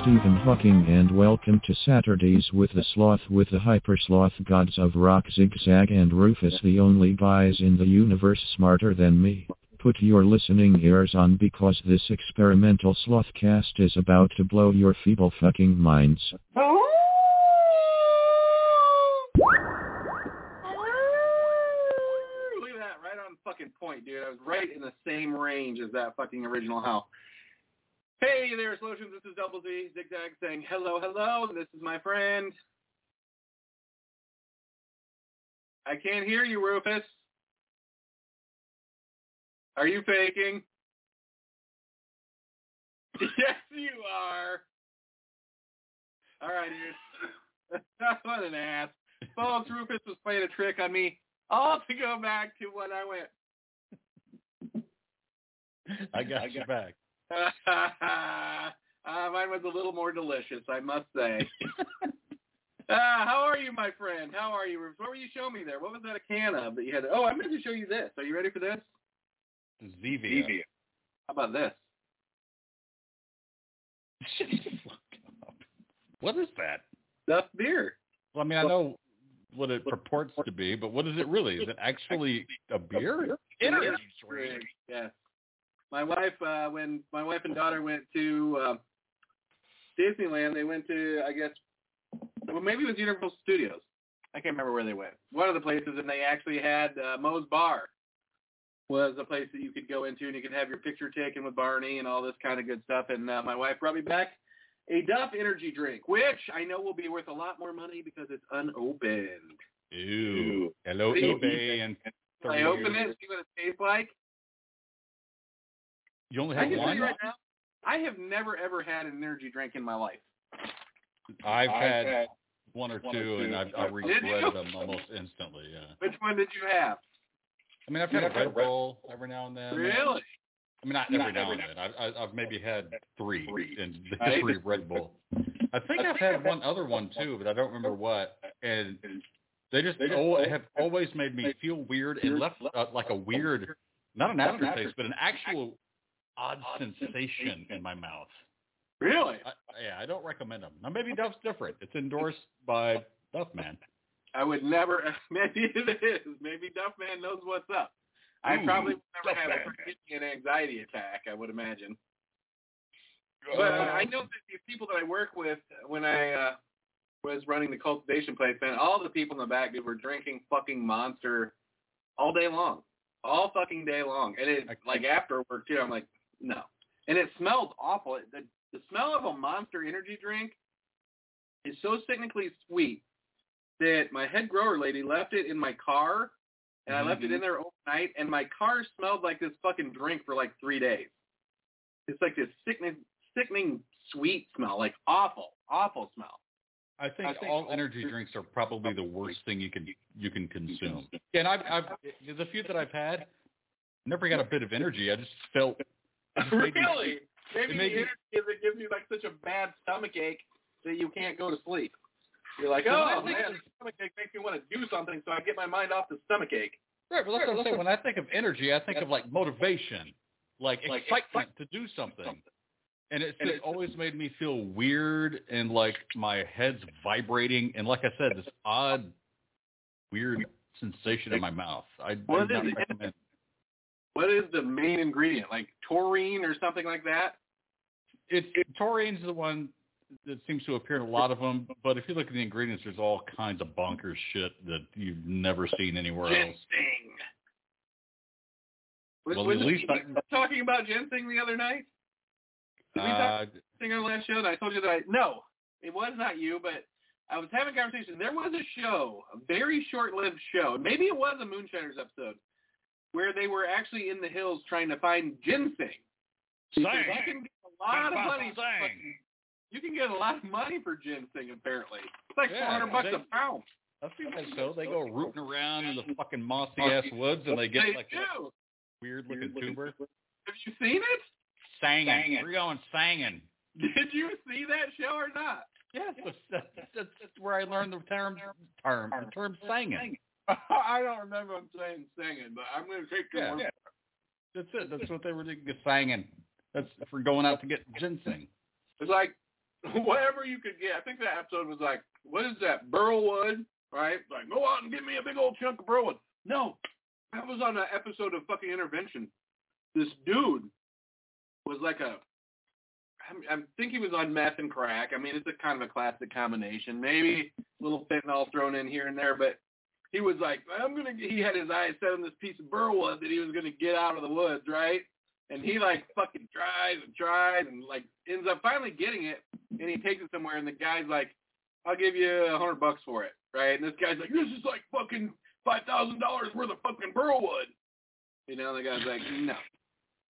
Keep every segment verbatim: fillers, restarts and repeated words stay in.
Stephen Hawking, and welcome to Saturdays with the Sloth with the Hypersloth gods of rock, Zigzag and Rufus, the only guys in the universe smarter than me. Put your listening ears on because this experimental Slothcast is about to blow your feeble fucking minds. Look at that, right on fucking point, dude. I was right in the same range as that fucking original howl. Hey there, Slotions, this is Double Z, Zigzag, saying hello, hello, this is my friend. I can't hear you, Rufus. Are you faking? Yes, you are. All right, dude. What an ass. Folks, Rufus was playing a trick on me. I'll have to go back to when I went. I got I you got- back. uh, mine was a little more delicious, I must say. uh, how are you, my friend? How are you? What were you showing me there? What was that a can of that you had? Oh, I meant to show you this. Are you ready for this? Zevia. Zevia. How about this? Shut the fuck up. What is that? That's beer. Well, I mean, I know what it purports to be, but what is it really? Is it actually a beer? Energy drink. Yes. My wife, uh, when my wife and daughter went to uh, Disneyland, they went to, I guess, well, maybe it was Universal Studios. I can't remember where they went. One of the places, and they actually had uh, Moe's Bar was a place that you could go into, and you could have your picture taken with Barney and all this kind of good stuff. And uh, my wife brought me back a Duff energy drink, which I know will be worth a lot more money because it's unopened. Ew. Hello, eBay. And I open it, see what it tastes like. You only have I one? Right now, I have never, ever had an energy drink in my life. I've, I've had, had one or one two, or two and I've, I regret them almost instantly, yeah. Which one did you have? I mean, I've had a Red Bull every now and then. Really? I mean, not every not now every and then. I've, I've maybe had three, three. and three Red Bull. I think I've had one other one, too, but I don't remember what. And they just, they just always, have always made me feel weird and left uh, like a weird, not an aftertaste, but an actual... Odd, odd sensation, sensation in my mouth. Really? I, yeah, I don't recommend them. Now, maybe Duff's different. It's endorsed by Duffman. I would never. Maybe it is. Maybe Duffman knows what's up. Ooh, I probably would never Duffman. have a freaking anxiety attack, I would imagine. But uh, I know that the people that I work with, when I uh, was running the cultivation place, man, all the people in the back dude, were drinking fucking Monster all day long. All fucking day long. And it, like, after work, too, I'm like, no. And it smells awful. It, the, the smell of a Monster energy drink is so technically sweet that my head grower lady left it in my car, and mm-hmm. I left it in there overnight, and my car smelled like this fucking drink for, like, three days. It's like this sickening, sickening sweet smell, like awful, awful smell. I think, I think all energy drinks are probably the worst thing you can you can consume. Yeah, and I've, I've the few that I've had, never got a bit of energy. I just felt Really? Maybe it you, it, it gives you like such a bad stomach ache that you can't go to sleep. You're like, oh, oh man, this stomach ache makes me want to do something, so I get my mind off the stomach ache. Right, but that's what I'm saying. When I think of energy, I think of like motivation, like, like excitement to do something. And it, and it always made me feel weird and like my head's vibrating. And like I said, this odd, weird sensation in my mouth. I do not recommend. What is the main ingredient? Like taurine or something like that? It, it, taurine's the one that seems to appear in a lot of them. But if you look at the ingredients, there's all kinds of bonkers shit that you've never seen anywhere ginseng. Else. Well, was at least I, talking about ginseng the other night? Did we talk about ginseng on the last show? And I told you that I – no, it was not you, but I was having a conversation. There was a show, a very short-lived show. Maybe it was a Moonshiners episode. Where they were actually in the hills trying to find ginseng. You can get a lot of money. You can get a lot of money for ginseng, apparently. It's like yeah, four hundred bucks they, a pound. I feel like so. They go rooting around in the fucking mossy-ass woods, and they get they like a weird-looking tuber. Have you seen it? Sangin'. We're going sangin'. Did you see that show or not? Yes. Yeah, that's, that's, that's where I learned the term, term, the term sangin'. I don't remember him saying singing, but I'm going to take the yeah, one. Yeah. That's it. That's what they were doing, singing. That's for going out to get ginseng. It's like whatever you could get. I think that episode was like, what is that, burlwood, right? Like, go out and give me a big old chunk of burlwood. No, that was on an episode of fucking Intervention. This dude was like a, I think he was on meth and crack. I mean, it's a kind of a classic combination. Maybe a little fentanyl thrown in here and there, but. He was like, I'm going to, he had his eyes set on this piece of burlwood that he was going to get out of the woods, right? And he like fucking tries and tries and like ends up finally getting it. And he takes it somewhere and the guy's like, I'll give you a hundred bucks for it, right? And this guy's like, this is like fucking five thousand dollars worth of fucking burlwood. You know, the guy's like, no.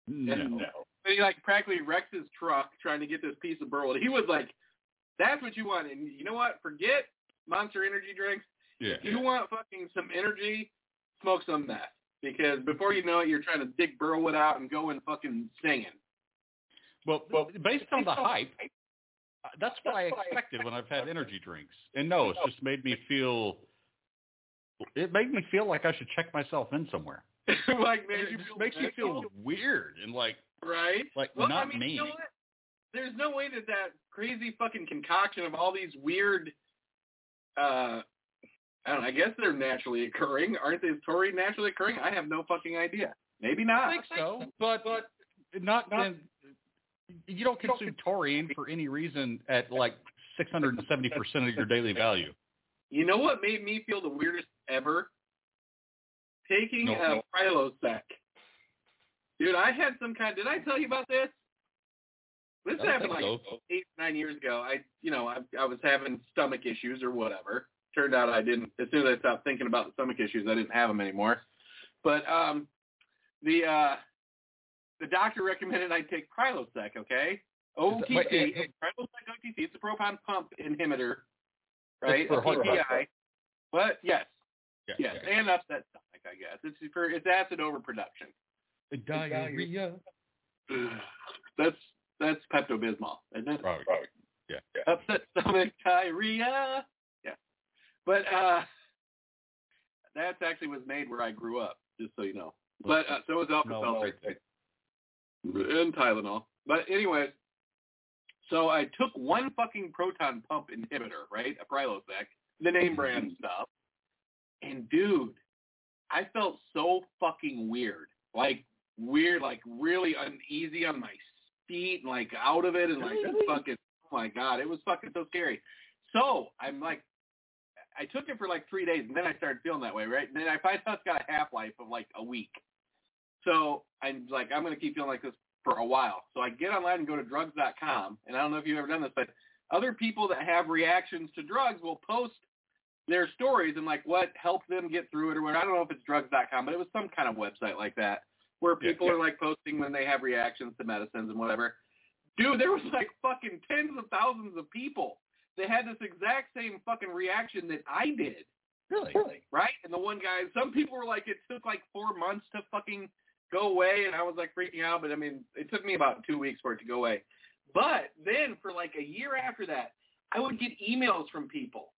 No. And he like practically wrecks his truck trying to get this piece of burlwood. He was like, that's what you want. And you know what? Forget Monster energy drinks. Yeah, if you yeah. want fucking some energy, smoke some meth. Because before you know it, you're trying to dig burlwood out and go and fucking singing. Well, well based on the hype, that's what I expected when I've had energy drinks. And no, it's just made me feel, it made me feel like I should check myself in somewhere. Like, man, it just makes you feel weird and like, right? Like, well, not I mean, me. You know what? There's no way that that crazy fucking concoction of all these weird, uh, I don't know, I guess they're naturally occurring. Aren't they taurine naturally occurring? I have no fucking idea. Maybe not. I think so, but, but not, not in, you don't consume you don't taurine for any reason at like six hundred seventy percent of your daily value. You know what made me feel the weirdest ever? Taking no, a no. Prilosec. Dude, I had some kind of, did I tell you about this? This I happened like so. eight, nine years ago. I, you know, I, I was having stomach issues or whatever. Turned out I didn't. As soon as I stopped thinking about the stomach issues, I didn't have them anymore. But um, the uh, the doctor recommended I take Prilosec, okay? O T C, wait, it, it, Prilosec O T C, it's a proton pump inhibitor, right? It's for P P I. But yes, yeah, yes, yeah. And upset stomach, I guess. It's for it's acid overproduction. The diarrhea. That's that's Pepto Bismol, isn't it? Probably, probably. Yeah, yeah. Upset stomach, diarrhea. But uh, that actually was made where I grew up, just so you know. But uh, so was Alka-Seltzer and Tylenol. But anyways, so I took one fucking proton pump inhibitor, right, a Prilosec, the name brand stuff. And, dude, I felt so fucking weird, like weird, like really uneasy on my feet and, like, out of it and, like, really? Fucking, oh, my God, it was fucking so scary. So I'm, like, I took it for like three days, and then I started feeling that way, right? And then I find out it's got a half-life of like a week. So I'm like, I'm going to keep feeling like this for a while. So I get online and go to drugs dot com, and I don't know if you've ever done this, but other people that have reactions to drugs will post their stories and like what helped them get through it or whatever. I don't know if it's drugs dot com, but it was some kind of website like that where people yeah, yeah. are like posting when they have reactions to medicines and whatever. Dude, there was like fucking tens of thousands of people. They had this exact same fucking reaction that I did. Really? Really? Right? And the one guy, some people were like, it took like four months to fucking go away, and I was like freaking out, but I mean, it took me about two weeks for it to go away. But then for like a year after that, I would get emails from people,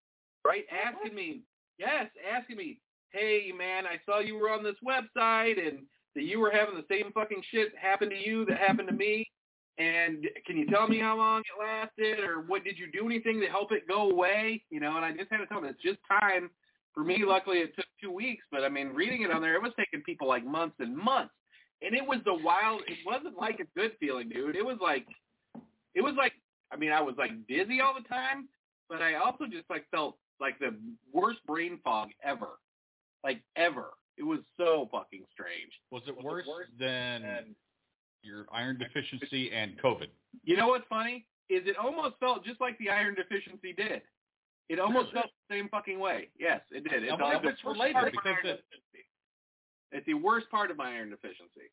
right, asking me, yes, asking me, hey, man, I saw you were on this website and that you were having the same fucking shit happen to you that happened to me, and can you tell me how long it lasted, or what, did you do anything to help it go away, you know, and I just had to tell them it's just time. For me, luckily, it took two weeks, but I mean, reading it on there, it was taking people like months and months, and it was the wild, it wasn't like a good feeling, dude. It was like, it was like, I mean, I was like dizzy all the time, but I also just like felt like the worst brain fog ever, like ever. It was so fucking strange. Was it was worse, it worse than, than your iron deficiency and COVID? You know what's funny is it almost felt just like the iron deficiency did. It almost really? felt the same fucking way. Yes, it did. It's, now, well, it's related because it, it's the worst part of my iron deficiency.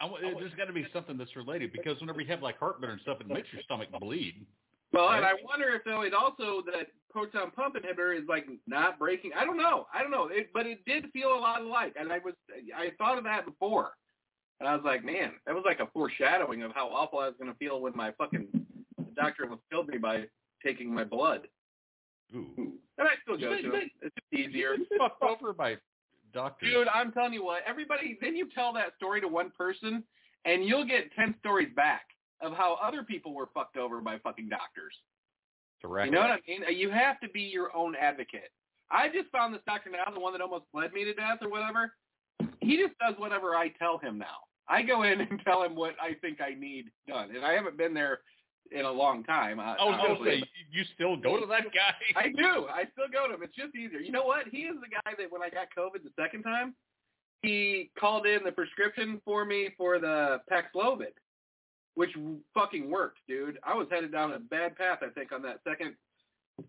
I, there's got to be something that's related because whenever you have like heartburn and stuff, it makes your stomach bleed. Well, right? And I wonder if though it also that proton pump inhibitor is like not breaking. I don't know. I don't know. It, but it did feel a lot alike, and I was I thought of that before, and I was like, man, that was like a foreshadowing of how awful I was going to feel when my fucking the doctor almost killed me by taking my blood. Ooh. And I still go to it. It's just easier. Fucked over by doctors. Dude, I'm telling you what, everybody, then you tell that story to one person, and you'll get ten stories back of how other people were fucked over by fucking doctors. Correct. You know what I mean? You have to be your own advocate. I just found this doctor now, the one that almost bled me to death or whatever. He just does whatever I tell him now. I go in and tell him what I think I need done, and I haven't been there in a long time. I, I was going to say, you still go to that guy? I do. I still go to him. It's just easier. You know what? He is the guy that when I got COVID the second time, he called in the prescription for me for the Paxlovid, which fucking worked, dude. I was headed down a bad path, I think, on that second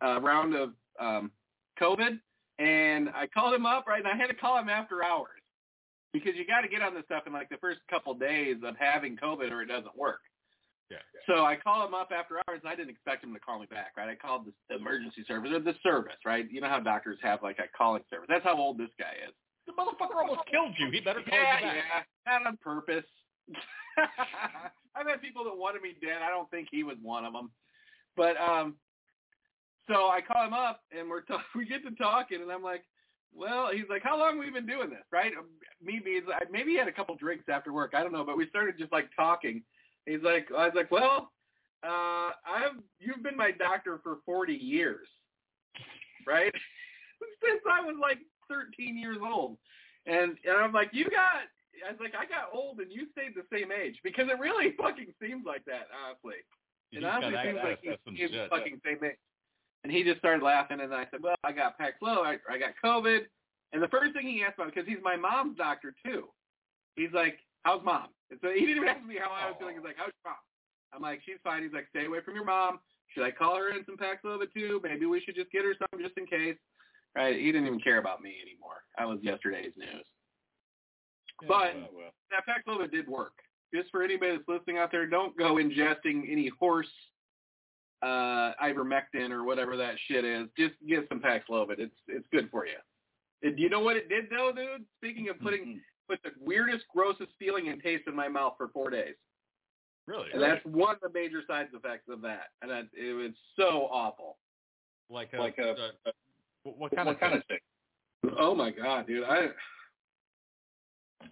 uh, round of um, COVID, and I called him up, right, and I had to call him after hours because you got to get on this stuff in like the first couple days of having COVID or it doesn't work. Yeah, yeah. So I call him up after hours. I didn't expect him to call me back, right? I called the emergency service or the service, right? You know how doctors have like a calling service. That's how old this guy is. The motherfucker almost killed you. He better call yeah, you back. Yeah, yeah, not on purpose. I've had people that wanted me dead. I don't think he was one of them. But um, so I call him up and we're t- we get to talking, and I'm like, well, he's like, how long have we been doing this, right? Me being like, maybe he had a couple drinks after work. I don't know, but we started just like talking. He's like, I was like, well, uh, I've you've been my doctor for forty years, right? Since I was like thirteen years old, and and I'm like, you got, I was like, I got old and you stayed the same age because it really fucking seems like that, honestly. It honestly seems that, like that, he's the fucking same age. And he just started laughing, and I said, well, I got Paxlovid, I, I got COVID, and the first thing he asked about, because he's my mom's doctor too, he's like, how's mom? And so he didn't even ask me how I was feeling. He's like, how's your mom? I'm like, she's fine. He's like, stay away from your mom. Should I call her in some Paxlovid too? Maybe we should just get her some just in case. Right? He didn't even care about me anymore. I was yesterday's news. Yeah, but well, well. that Paxlovid did work. Just for anybody that's listening out there, don't go ingesting any horse uh, ivermectin or whatever that shit is. Just get some Paxlovid. It's it's good for you. And you know what it did though, dude? Speaking of putting... Mm-hmm. But the weirdest, grossest feeling and taste in my mouth for four days. Really? And that's one of the major side effects of that. And that, it was so awful. Like a, like a, a, a what kind what of kind of thing? Oh my god, dude! I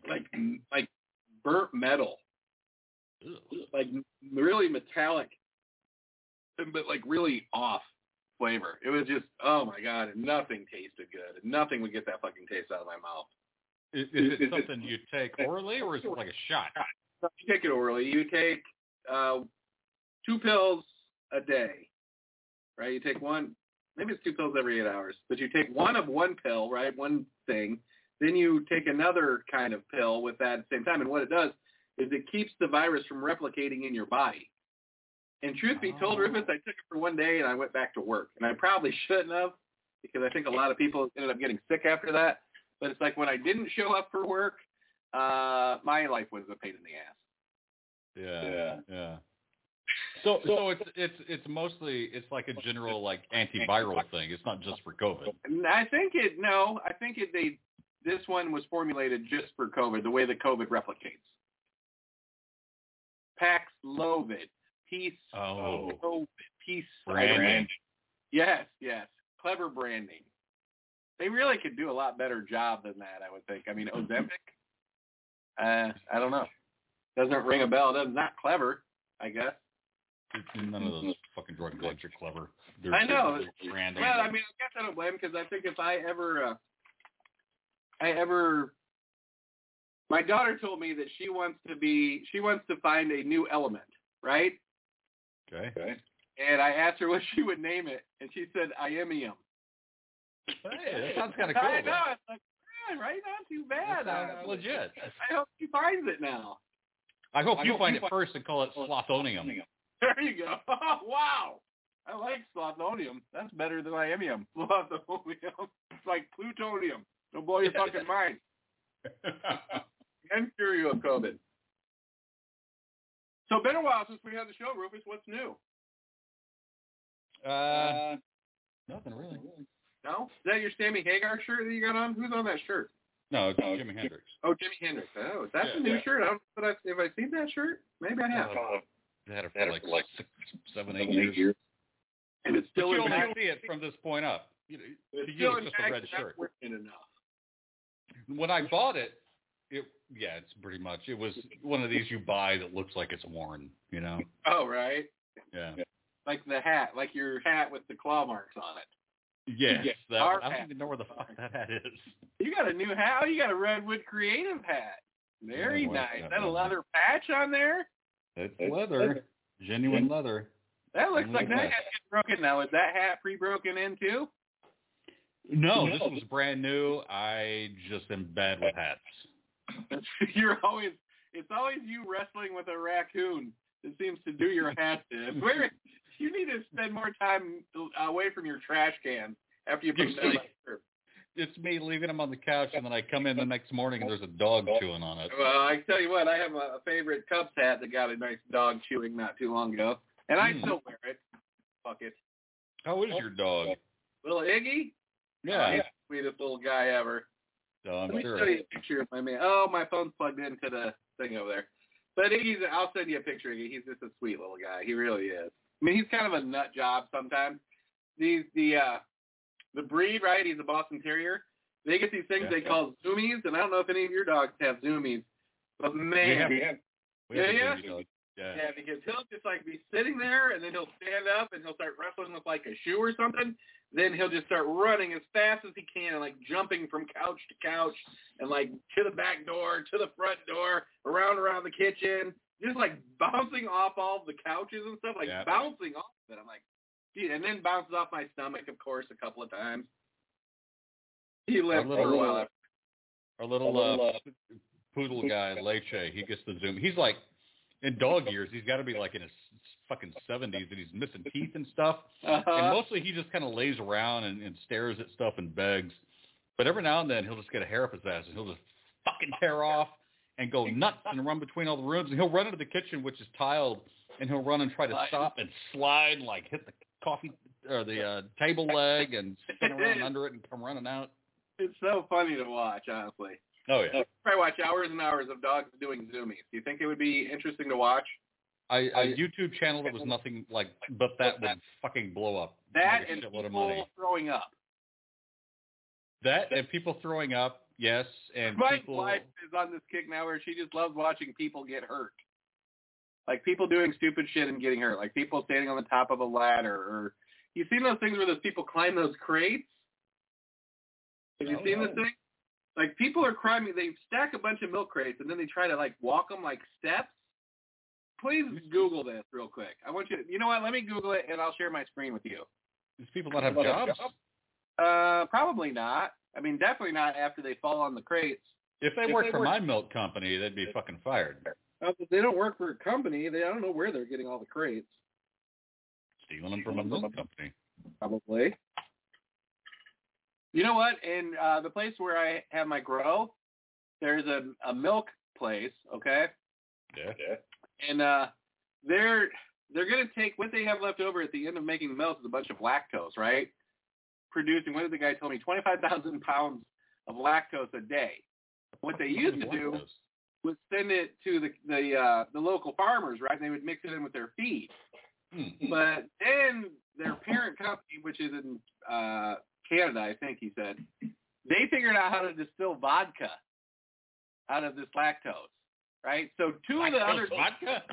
like like burnt metal, Ew. like really metallic, but like really off flavor. It was just oh my god, and nothing tasted good. And nothing would get that fucking taste out of my mouth. Is, is it something you take orally, or is it like a shot? You take it orally. You take uh, two pills a day, right? You take one, maybe it's two pills every eight hours, but you take one of one pill, right, one thing. Then you take another kind of pill with that at the same time, and what it does is it keeps the virus from replicating in your body. And truth be told, oh. Rufus, I took it for one day, and I went back to work. And I probably shouldn't have, because I think a lot of people ended up getting sick after that. But it's like when I didn't show up for work, uh, my life was a pain in the ass. Yeah, yeah. yeah. So, so it's it's it's mostly it's like a general like antiviral thing. It's not just for COVID. I think it no. I think it they This one was formulated just for COVID, the way that COVID replicates. Paxlovid. Peace. Oh. COVID. Peace. Branding. Yes, yes. Clever branding. They really could do a lot better job than that, I would think. I mean, Ozempic? Uh, I don't know. Doesn't ring a bell. That's not clever, I guess. None of those fucking drug clubs are clever. They're, I know. They're branding. Well, I mean, I guess I don't blame because I think if I ever... Uh, I ever, my daughter told me that she wants to be, she wants to find a new element, right? Okay. okay. And I asked her what she would name it, and she said Iemium. Hey, that sounds kind of cool. I know. I was like, yeah, right? Not too bad. That's uh, legit. I hope she finds it now. I hope I you hope find you it first and call it slothonium. There you go. Wow. I like slothonium. That's better than Iemium. Slothonium. It's like plutonium. Don't blow your fucking mind. And cure you of COVID. So, been a while since we had the show, Rufus. What's new? Uh, uh nothing really. No? Is that your Sammy Hagar shirt that you got on? Who's on that shirt? No, it's oh, Jimi Hendrix. Oh, Jimi Hendrix. Oh, is that yeah, the new yeah. shirt? I don't know if I've, have I seen that shirt? Maybe I have. Uh, they had it for, had like, it for like six, seven, eight, seven, eight years. years. And it's still but in you'll see it from this point up. You know, it's still it's in just a red shirt. Enough. When I bought it, it yeah, it's pretty much it was one of these you buy that looks like it's worn, you know. Oh right. Yeah. Like the hat, like your hat with the claw marks on it. Yes. yes that, I don't hat. even know where the fuck that hat is. You got a new hat. Oh, you got a Redwood Creative hat. Very yeah, nice. Is that a leather patch on there? It's, it's leather. leather. Genuine leather. That looks Genuine like that hat's broken now. Is that hat pre-broken in too? No, no, this was brand new. I just am bad with hats. You're always, it's always you wrestling with a raccoon that seems to do your hats in. Where, you need to spend more time away from your trash can after you put them on. It's me leaving them on the couch, and then I come in the next morning, and there's a dog chewing on it. Well, I tell you what, I have a favorite Cubs hat that got a nice dog chewing not too long ago, and I mm. still wear it. Fuck it. How is your dog? Little Iggy? Yeah, yeah, sweetest little guy ever. No, I'm Let me sure. show you a picture of my man. Oh, my phone's plugged into the thing over there. But he's, I'll send you a picture. He's just a sweet little guy. He really is. I mean, he's kind of a nut job sometimes. These the uh, the breed, right? He's a Boston Terrier. They get these things yeah, they yeah. call zoomies, and I don't know if any of your dogs have zoomies. But man, we have, we have, yeah, yeah. Yeah. yeah, because he'll just, like, be sitting there, and then he'll stand up, and he'll start wrestling with, like, a shoe or something. Then he'll just start running as fast as he can and, like, jumping from couch to couch and, like, to the back door, to the front door, around around the kitchen, just, like, bouncing off all the couches and stuff, like, yeah. bouncing off of it. I'm like, dude, and then bounces off my stomach, of course, a couple of times. He lived for a while after. Our little, our little uh, poodle guy, Leche, he gets the zoom. He's like... In dog years, he's got to be like in his fucking seventies, and he's missing teeth and stuff. Uh-huh. And mostly he just kind of lays around and, and stares at stuff and begs. But every now and then he'll just get a hair up his ass, and he'll just fucking tear off and go nuts and run between all the rooms. And he'll run into the kitchen, which is tiled, and he'll run and try to stop and slide, like hit the coffee or the uh, table leg and spin around under it and come running out. It's so funny to watch, honestly. Oh, yeah. I watch hours and hours of dogs doing zoomies. Do you think it would be interesting to watch? I, a YouTube channel that was nothing like, but that would fucking blow up. That and people throwing up. That and people throwing up, yes. And my people... wife is on this kick now where she just loves watching people get hurt. Like people doing stupid shit and getting hurt. Like people standing on the top of a ladder. Or you've seen those things where those people climb those crates? Have you seen this thing? Like, people are climbing. They stack a bunch of milk crates, and then they try to, like, walk them like steps. Please Google this real quick. I want you to, you know what? Let me Google it, and I'll share my screen with you. These people don't have jobs? Uh, probably not. I mean, definitely not after they fall on the crates. If they if worked they for work, my milk company, they'd be fucking fired. Uh, if they don't work for a company, they I don't know where they're getting all the crates. Stealing them from a milk company. Probably. You know what? In uh, the place where I have my grow, there's a, a milk place, okay? Yeah. yeah. And uh, they're they're going to take what they have left over at the end of making milk is a bunch of lactose, right? Producing, what did the guy tell me, twenty-five thousand pounds of lactose a day. What they used to do was send it to the the, uh, the local farmers, right? And they would mix it in with their feed. But then their parent company, which is in uh, Canada, I think he said, they figured out how to distill vodka out of this lactose, right? So two lactose of the other vodka,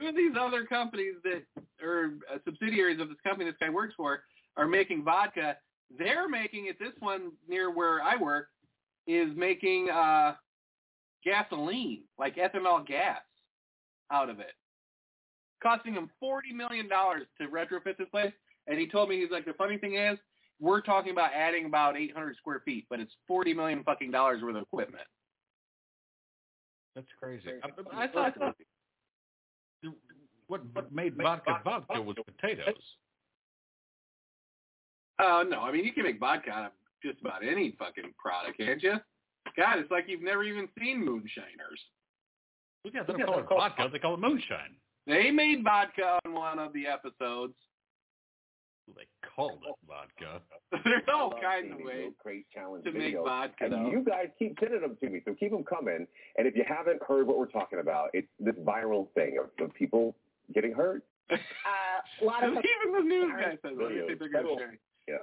two of these other companies that are subsidiaries of this company this guy works for are making vodka. They're making it. This one near where I work is making uh, gasoline, like ethanol gas, out of it, costing him forty million dollars to retrofit this place. And he told me, he's like, the funny thing is, we're talking about adding about eight hundred square feet, but it's forty million fucking dollars worth of equipment. That's crazy. I, I thought what, what made vodka vodka was potatoes. Uh, no, I mean, you can make vodka out of just about any fucking product, can't you? God, it's like you've never even seen Moonshiners. Well, yeah, they don't call it vodka, they call it moonshine. They made vodka on one of the episodes. They called it vodka. There's all kinds of ways to make vodka. And you guys keep sending them to me, so keep them coming. And if you haven't heard what we're talking about, it's this viral thing of, of people getting hurt. Uh, a lot of even the news guys says that. Yeah.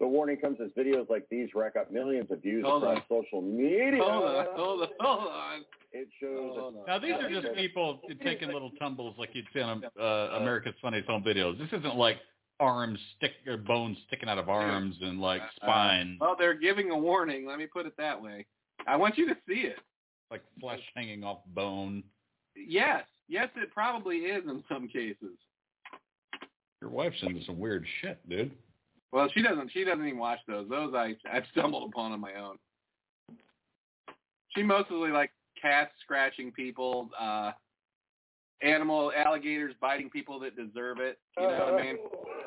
The warning comes as videos like these rack up millions of views hold across on. social media. Hold on, hold on, hold on. It shows. Hold on. Now, these are just people taking little tumbles like you'd see on uh, America's Funniest Home Videos. This isn't like arms stick or bones sticking out of arms and like spine. Uh, well, they're giving a warning. Let me put it that way. I want you to see it. Like flesh hanging off bone. Yes. Yes, it probably is in some cases. Your wife's into some weird shit, dude. Well, she doesn't. She doesn't even watch those. Those I I've stumbled upon on my own. She mostly like cats scratching people, uh, animal alligators biting people that deserve it. You know what I mean?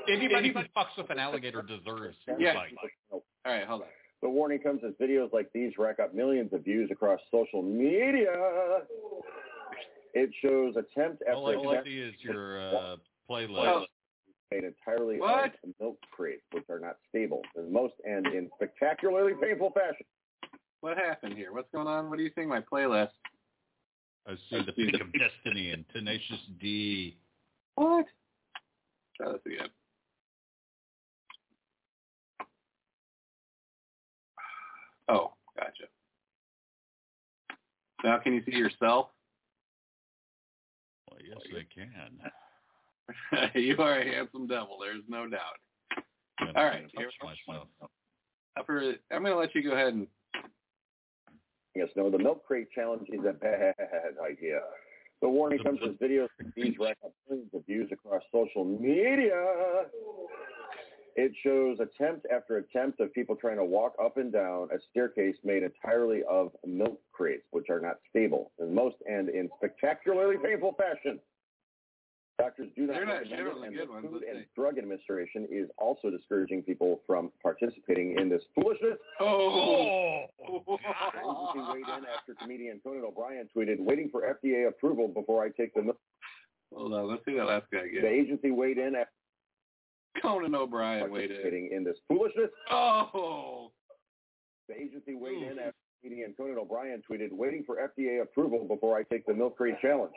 Anybody who fucks with an alligator deserves it. Yeah. Like, all right, hold on. The warning comes as videos like these rack up millions of views across social media. It shows attempt after. All I want to see is your uh, playlist. Oh. Made entirely out of milk crates, which are not stable, and most end in spectacularly painful fashion. What happened here? What's going on? What do you think? My playlist. I see the Peak of Destiny and Tenacious D. What? Try this again. Oh, gotcha. Now can you see yourself? Well, yes, I can. You are a handsome devil. There's no doubt. Yeah, all right. Here, upper, I'm going to let you go ahead and... Yes, no, the milk crate challenge is a bad idea. The warning comes with videos like these rack up millions of views across social media. It shows attempt after attempt of people trying to walk up and down a staircase made entirely of milk crates, which are not stable, and most end in spectacularly painful fashion. Doctors do not, not recommend it, and the ones, Food and Drug Administration is also discouraging people from participating in this foolishness. Oh! oh. Weighed in after comedian Conan O'Brien tweeted, "Waiting for F D A approval before I take the milk." Hold on, let's see that last guy again. The agency weighed in after Conan O'Brien participating weighed in. in this foolishness. Oh! The agency weighed Ooh. in after comedian Conan O'Brien tweeted, "Waiting for F D A approval before I take the milk crate challenge."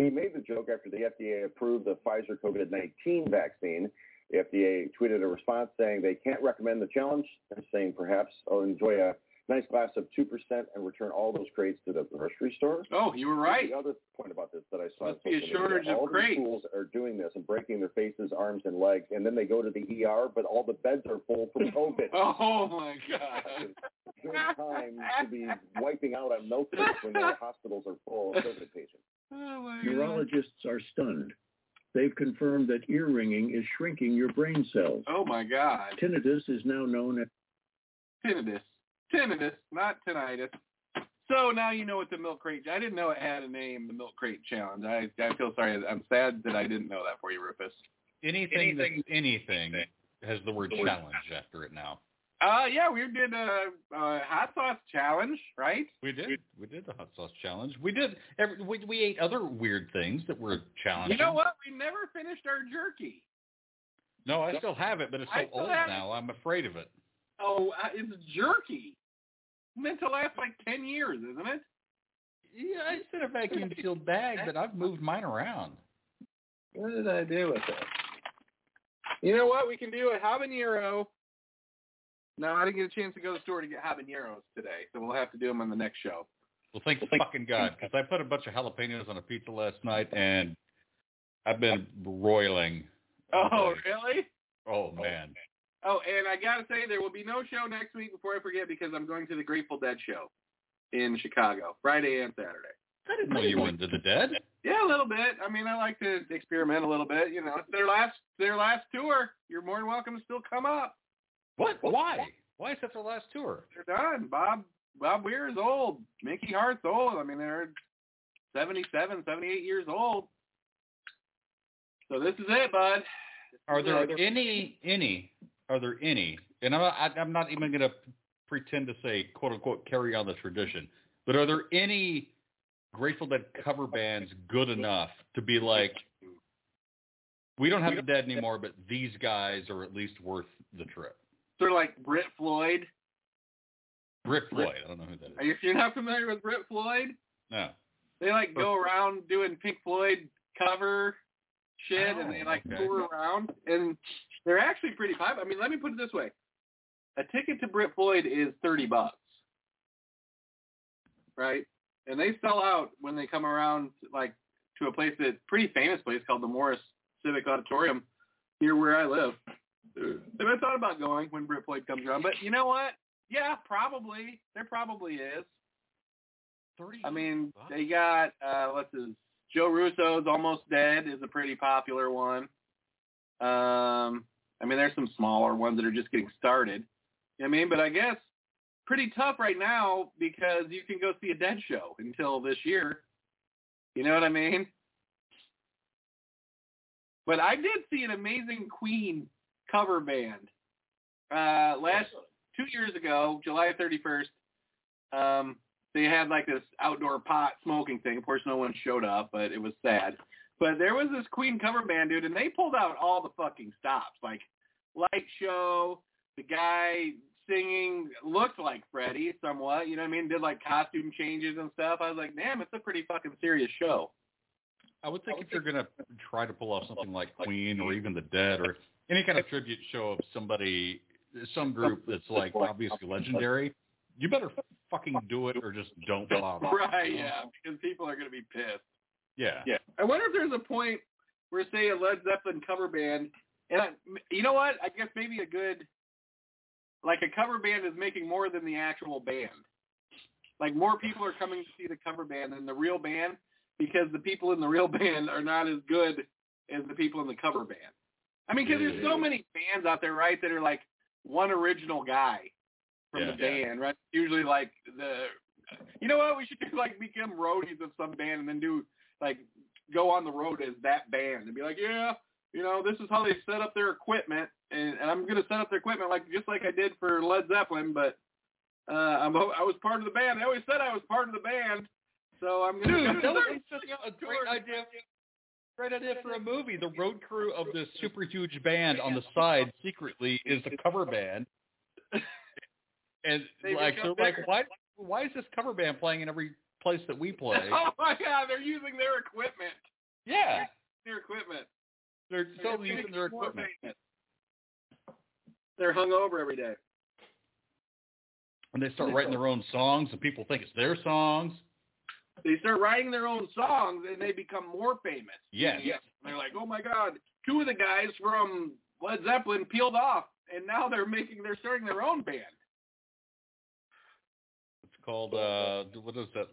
He made the joke after the F D A approved the Pfizer COVID nineteen vaccine. The F D A tweeted a response saying they can't recommend the challenge. They're saying perhaps I'll enjoy a nice glass of two percent and return all those crates to the grocery store. Oh, you were right. The other point about this that I saw. Must be a shortage of crates. Schools are doing this and breaking their faces, arms, and legs, and then they go to the E R, but all the beds are full from COVID. Oh, my God. It's a good time to be wiping out on milk crates when their hospitals are full of COVID patients. Oh my Neurologists God. are stunned. They've confirmed that ear ringing is shrinking your brain cells. Oh, my God. Tinnitus is now known as... Tinnitus. Tinnitus, not tinnitus. So now you know what the milk crate... I didn't know it had a name, the milk crate challenge. I, I feel sorry. I'm sad that I didn't know that for you, Rufus. Anything anything, that's anything has the word challenge after it now. Uh, yeah, we did a, a hot sauce challenge, right? We did. We did the hot sauce challenge. We did. Every, we, we ate other weird things that were challenging. You know what? We never finished our jerky. No, I still have it, but it's so old now. It. I'm afraid of it. Oh, it's jerky. meant to last like ten years, isn't it? Yeah, I said a vacuum sealed bag, but I've moved mine around. What did I do with it? You know what? We can do a habanero. No, I didn't get a chance to go to the store to get habaneros today, so we'll have to do them on the next show. Well, thank fucking God, because I put a bunch of jalapenos on a pizza last night, and I've been roiling. Oh, really? Oh, man. Oh, and I got to say, there will be no show next week before I forget, because I'm going to the Grateful Dead show in Chicago, Friday and Saturday. I didn't know you went to the Dead. Yeah, a little bit. I mean, I like to experiment a little bit. You know, it's their last their last tour. You're more than welcome to still come up. What? Why? Why is that their last tour? They're done. Bob Bob Weir is old. Mickey Hart's old. I mean, they're seventy-seven, seventy-eight years old. So this is it, bud. Are there, are there any any are there any? And I'm not, I'm not even going to pretend to say quote unquote carry on the tradition, but are there any Grateful Dead cover bands good enough to be like, we don't have the Dead anymore, but these guys are at least worth the trip? They're like Brit Floyd. Brit Floyd. I don't know who that is. Are you, you're not familiar with Brit Floyd? No. They like go around doing Pink Floyd cover shit, oh, and they like okay. tour around, and they're actually pretty popular. I mean, let me put it this way: a ticket to Brit Floyd is thirty bucks, right? And they sell out when they come around, like, to a place that's pretty famous place called the Morris Civic Auditorium near where I live. And I thought about going when Brit Floyd comes around, but you know what? Yeah, probably. There probably is. thirty I mean, they got, uh, what's his, Joe Russo's Almost Dead is a pretty popular one. Um, I mean, there's some smaller ones that are just getting started. I mean, but I guess pretty tough right now because you can go see a Dead show until this year. You know what I mean? But I did see an amazing Queen cover band uh, last two years ago, July thirty-first. Um, they had like this outdoor pot smoking thing. Of course, no one showed up, but it was sad. But there was this Queen cover band, dude, and they pulled out all the fucking stops. Like light show, the guy singing looked like Freddie somewhat, you know what I mean? Did like costume changes and stuff. I was like, damn, it's a pretty fucking serious show. I would think I would if think you're going to try to pull off something like Queen or even the Dead or any kind of tribute show of somebody, some group that's like obviously legendary, you better fucking do it or just don't bother. Right, yeah, because people are going to be pissed. Yeah. yeah. I wonder if there's a point where, say, a Led Zeppelin cover band, and I, you know what? I guess maybe a good... like a cover band is making more than the actual band. Like more people are coming to see the cover band than the real band because the people in the real band are not as good as the people in the cover band. I mean, because there's so many bands out there, right, that are like one original guy from yeah, the band, yeah. right? Usually like the, you know what, we should do like become roadies of some band and then do like go on the road as that band and be like, yeah. You know, this is how they set up their equipment, and, and I'm going to set up their equipment like just like I did for Led Zeppelin, but uh, I'm, I was part of the band. I always said I was part of the band, so I'm going to... Dude, that was such a great idea, great idea for a movie. The road crew of this super huge band on the side secretly is the cover band, and they like they're bigger. like, why, why is this cover band playing in every place that we play? Oh, my God, they're using their equipment. Yeah. Their equipment. They're still using their equipment. They're hungover every day. And they start writing their own songs, and people think it's their songs. They start writing their own songs, and they become more famous. Yes. yes. They're like, oh, my God, two of the guys from Led Zeppelin peeled off, and now they're making, they're starting their own band. It's called, uh, what is that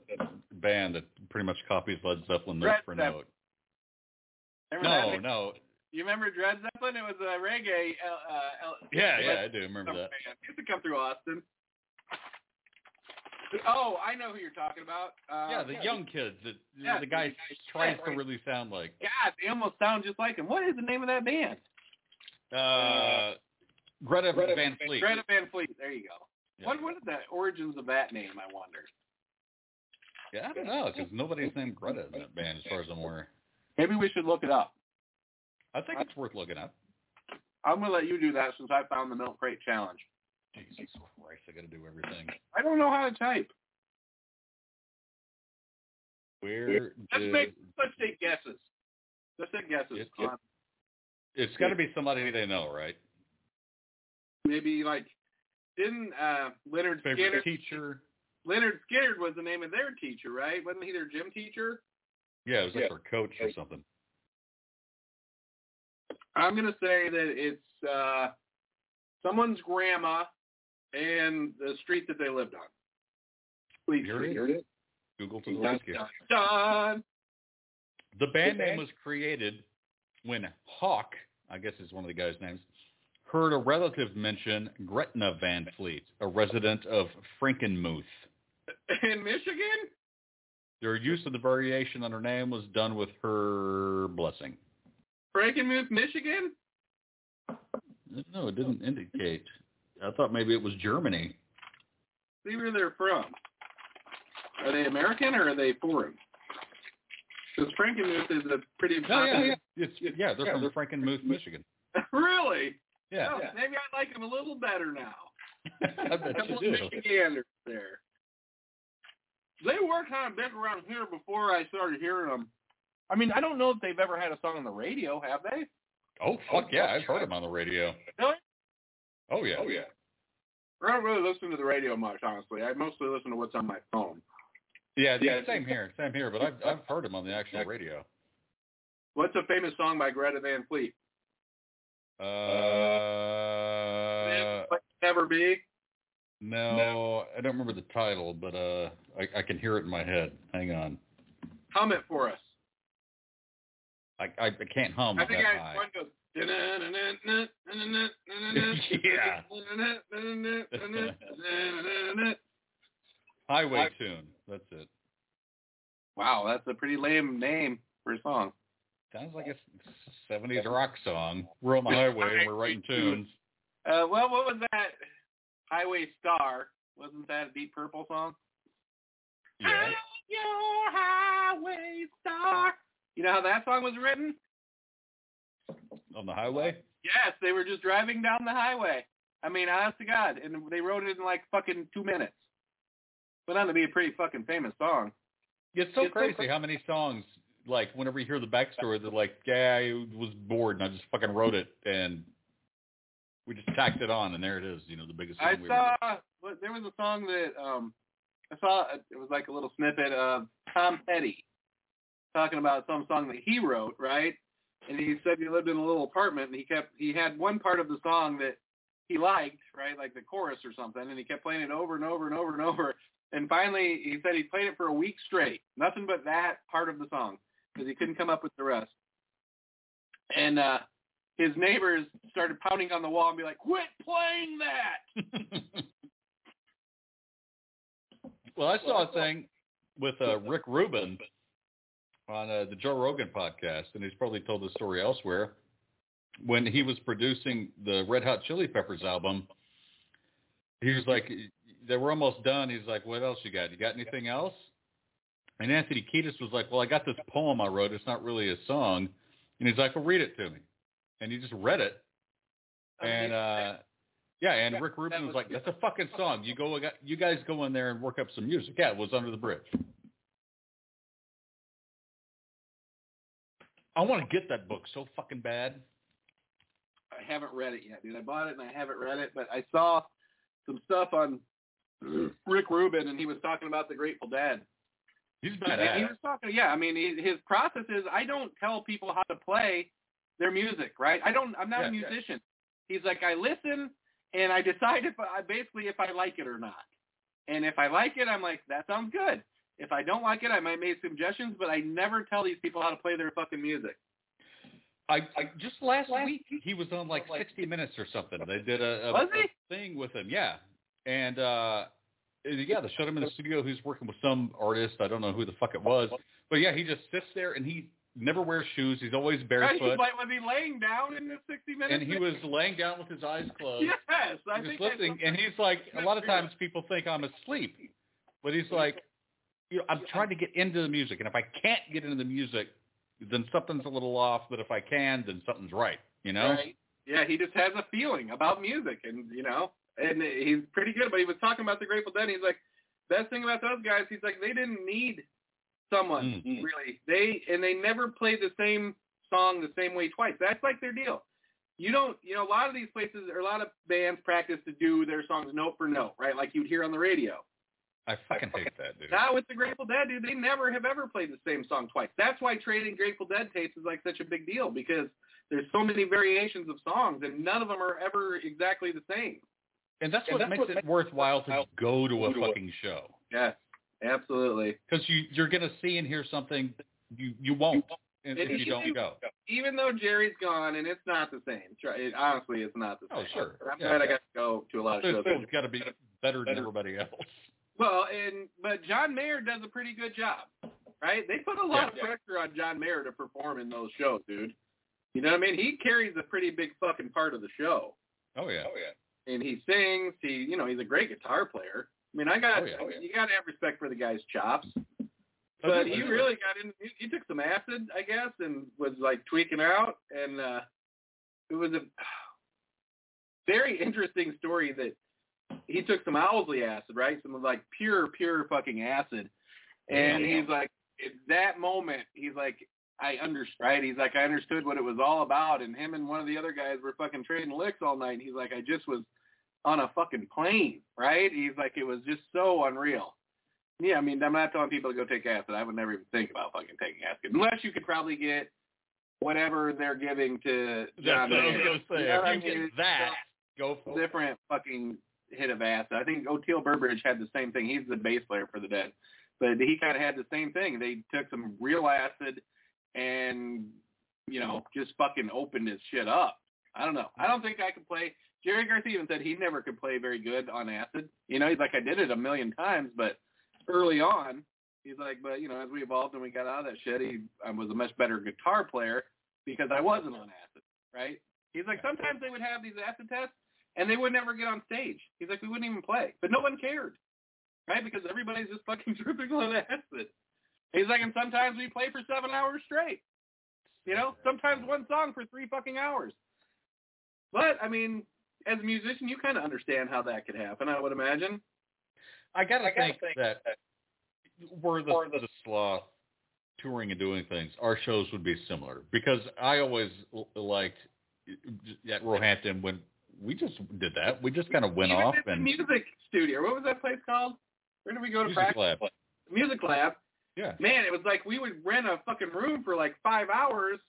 band that pretty much copies Led Zeppelin note for note? Remember no, that? no. You remember Red Zeppelin? It was a reggae. Uh, uh, yeah, yeah, I do remember that. It used to come through Austin. Oh, I know who you're talking about. Uh, yeah, the yeah. young kids that yeah, the guy tries right. to really sound like. God, they almost sound just like him. What is the name of that band? Uh, uh Greta, Greta Van Fleet. Greta Van Fleet. There you go. Yeah. What What is the origins of that name? I wonder. Yeah, I don't know because nobody's named Greta in that band, as far as I'm aware. Maybe we should look it up. I think it's worth looking up. I'm going to let you do that since I found the Milk Crate Challenge. Jesus Christ, I gotta do everything. I don't know how to type. Where let's did... make let's take guesses. Let's take guesses. It, it, it's got to be somebody they know, right? Maybe like didn't uh, Lynyrd Skynyrd teacher? Lynyrd Skynyrd was the name of their teacher, right? Wasn't he their gym teacher? Yeah, it was like yeah. their coach or something. I'm gonna say that it's uh, someone's grandma and the street that they lived on. Please hear it. it. Google to the rescue. Done. The band name was created when Hawk, I guess is one of the guys' names, heard a relative mention Greta Van Fleet, a resident of Frankenmuth. In Michigan? Their use of the variation on her name was done with her blessing. Frankenmuth, Michigan? No, it didn't indicate. I thought maybe it was Germany. See where they're from. Are they American or are they foreign? Because Frankenmuth is a pretty... Oh, yeah, yeah. It's, yeah, they're yeah, from they're Frankenmuth, Michigan. Really? Yeah. Oh, yeah. Maybe I like them a little better now. I bet you do. Michiganders there. They were kind of big around here before I started hearing them. I mean, I don't know if they've ever had a song on the radio, have they? Oh, fuck oh, yeah. I've heard them on the radio. Really? Oh, yeah. Oh, yeah. I don't really listen to the radio much, honestly. I mostly listen to what's on my phone. Yeah, yeah, same here, same here. But I've I've heard him on the actual radio. What's a famous song by Greta Van Fleet? Uh, uh Never Be. No, no, I don't remember the title, but uh, I, I can hear it in my head. Hang on. Hum it for us. I I, I can't hum. I think that I high. One goes. Yeah. Highway I, Tune. That's it. Wow, that's a pretty lame name for a song. Sounds like a seventies rock song. We're on the highway and we're writing tunes. Uh, well, what was that? Highway Star. Wasn't that a Deep Purple song? Yeah. I'm your highway star. You know how that song was written? On the highway? Yes, they were just driving down the highway. I mean, honest to God. And they wrote it in like fucking two minutes. Went on to be a pretty fucking famous song. It's so it's crazy so cr- how many songs, like, whenever you hear the backstory, they're like, yeah, I was bored, and I just fucking wrote it, and we just tacked it on, and there it is, you know, the biggest song I we saw, ever there was a song that um, I saw, it was like a little snippet of Tom Petty talking about some song that he wrote, right? And he said he lived in a little apartment, and he kept, he had one part of the song that he liked, right, like the chorus or something, and he kept playing it over and over and over and over. And finally, he said he played it for a week straight. Nothing but that part of the song because he couldn't come up with the rest. And uh, his neighbors started pounding on the wall and be like, quit playing that! Well, I saw a thing with uh, Rick Rubin on uh, the Joe Rogan podcast, and he's probably told this story elsewhere. When he was producing the Red Hot Chili Peppers album, he was like... They were almost done. He's like, what else you got? You got anything else? And Anthony Kiedis was like, well, I got this poem I wrote. It's not really a song. And he's like, well, read it to me. And he just read it. And, uh, yeah, and Rick Rubin was like, that's a fucking song. You go, you guys go in there and work up some music. Yeah, it was Under the Bridge. I want to get that book so fucking bad. I haven't read it yet, dude. I bought it and I haven't read it, but I saw some stuff on Rick Rubin, and he was talking about the Grateful Dead. He's badass. He was talking, yeah, I mean, he, his process is I don't tell people how to play their music, right? I don't. I'm not yeah, a musician. Yeah. He's like, I listen, and I decide if I, basically if I like it or not. And if I like it, I'm like, that sounds good. If I don't like it, I might make suggestions, but I never tell these people how to play their fucking music. I, I just last, last week he was on like sixty minutes or something. They did a, a, a thing with him, yeah. And uh, yeah, they showed him in the studio. He's working with some artist. I don't know who the fuck it was, but yeah, he just sits there and he never wears shoes. He's always barefoot. Right, like, was he laying down in the sixty minutes? And he was laying down with his eyes closed. Yes, I think listening. And he's like, a lot of times people think I'm asleep, but he's like, you know, I'm trying to get into the music, and if I can't get into the music, then something's a little off, but if I can, then something's right, you know? Right. Yeah, he just has a feeling about music, and, you know, and he's pretty good, but he was talking about the Grateful Dead, and he's like, best thing about those guys, he's like, they didn't need someone, mm-hmm. really. They and they never played the same song the same way twice. That's like their deal. You don't, you know, a lot of these places, or a lot of bands practice to do their songs note for note, right? Like you'd hear on the radio. I fucking hate that, dude. Not with the Grateful Dead, dude. They never have ever played the same song twice. That's why trading Grateful Dead tapes is like such a big deal, because there's so many variations of songs, and none of them are ever exactly the same. And that's what and that's makes what it makes worthwhile to go to a fucking show. Yes, absolutely. Because you, you're going to see and hear something you, you won't if, if you even, don't go. Even though Jerry's gone, and it's not the same. It, honestly, it's not the same. Oh, sure. I'm yeah, glad yeah. I got to go to a lot of shows. It's got to be better than everybody else. Well, and but John Mayer does a pretty good job, right? They put a lot yeah, of pressure yeah. on John Mayer to perform in those shows, dude. You know what I mean? He carries a pretty big fucking part of the show. Oh, yeah. Oh, yeah. And he sings. He, you know, he's a great guitar player. I mean, I got, oh, yeah. Oh, yeah. you got to have respect for the guy's chops. But he really got in, he, he took some acid, I guess, and was, like, tweaking out. And uh, it was a very interesting story that he took some Owlsley acid, right? Some, like, pure, pure fucking acid. And yeah, yeah. he's like, at that moment, he's like, I understood, right? He's like, I understood what it was all about, and him and one of the other guys were fucking trading licks all night, and he's like, I just was on a fucking plane, right? He's like, it was just so unreal. Yeah, I mean, I'm not telling people to go take acid. I would never even think about fucking taking acid, unless you could probably get whatever they're giving to John Mayer. That's what I was going to say. You know if you I mean? Get that, go for it. Different fucking hit of acid. I think O'Teal Burbridge had the same thing. He's the bass player for the Dead. But he kind of had the same thing. They took some real acid and, you know, just fucking opened his shit up. I don't know. I don't think I could play. Jerry Garcia even said he never could play very good on acid. You know, he's like, I did it a million times, but early on, he's like, but, you know, as we evolved and we got out of that shit, he I was a much better guitar player because I wasn't on acid, right? He's like, sometimes they would have these acid tests, and they would never get on stage. He's like, we wouldn't even play. But no one cared, right? Because everybody's just fucking dripping on acid. He's like, and sometimes we play for seven hours straight. You know, sometimes one song for three fucking hours. But, I mean, as a musician, you kind of understand how that could happen, I would imagine. I got to think, think that, that were the, the, the sloth touring and doing things, our shows would be similar. Because I always liked at Roehampton when we just did that. We just kind of went off. And music studio. What was that place called? Where did we go to music practice? Lab. Music Lab. Yeah. Man, it was like we would rent a fucking room for like five hours.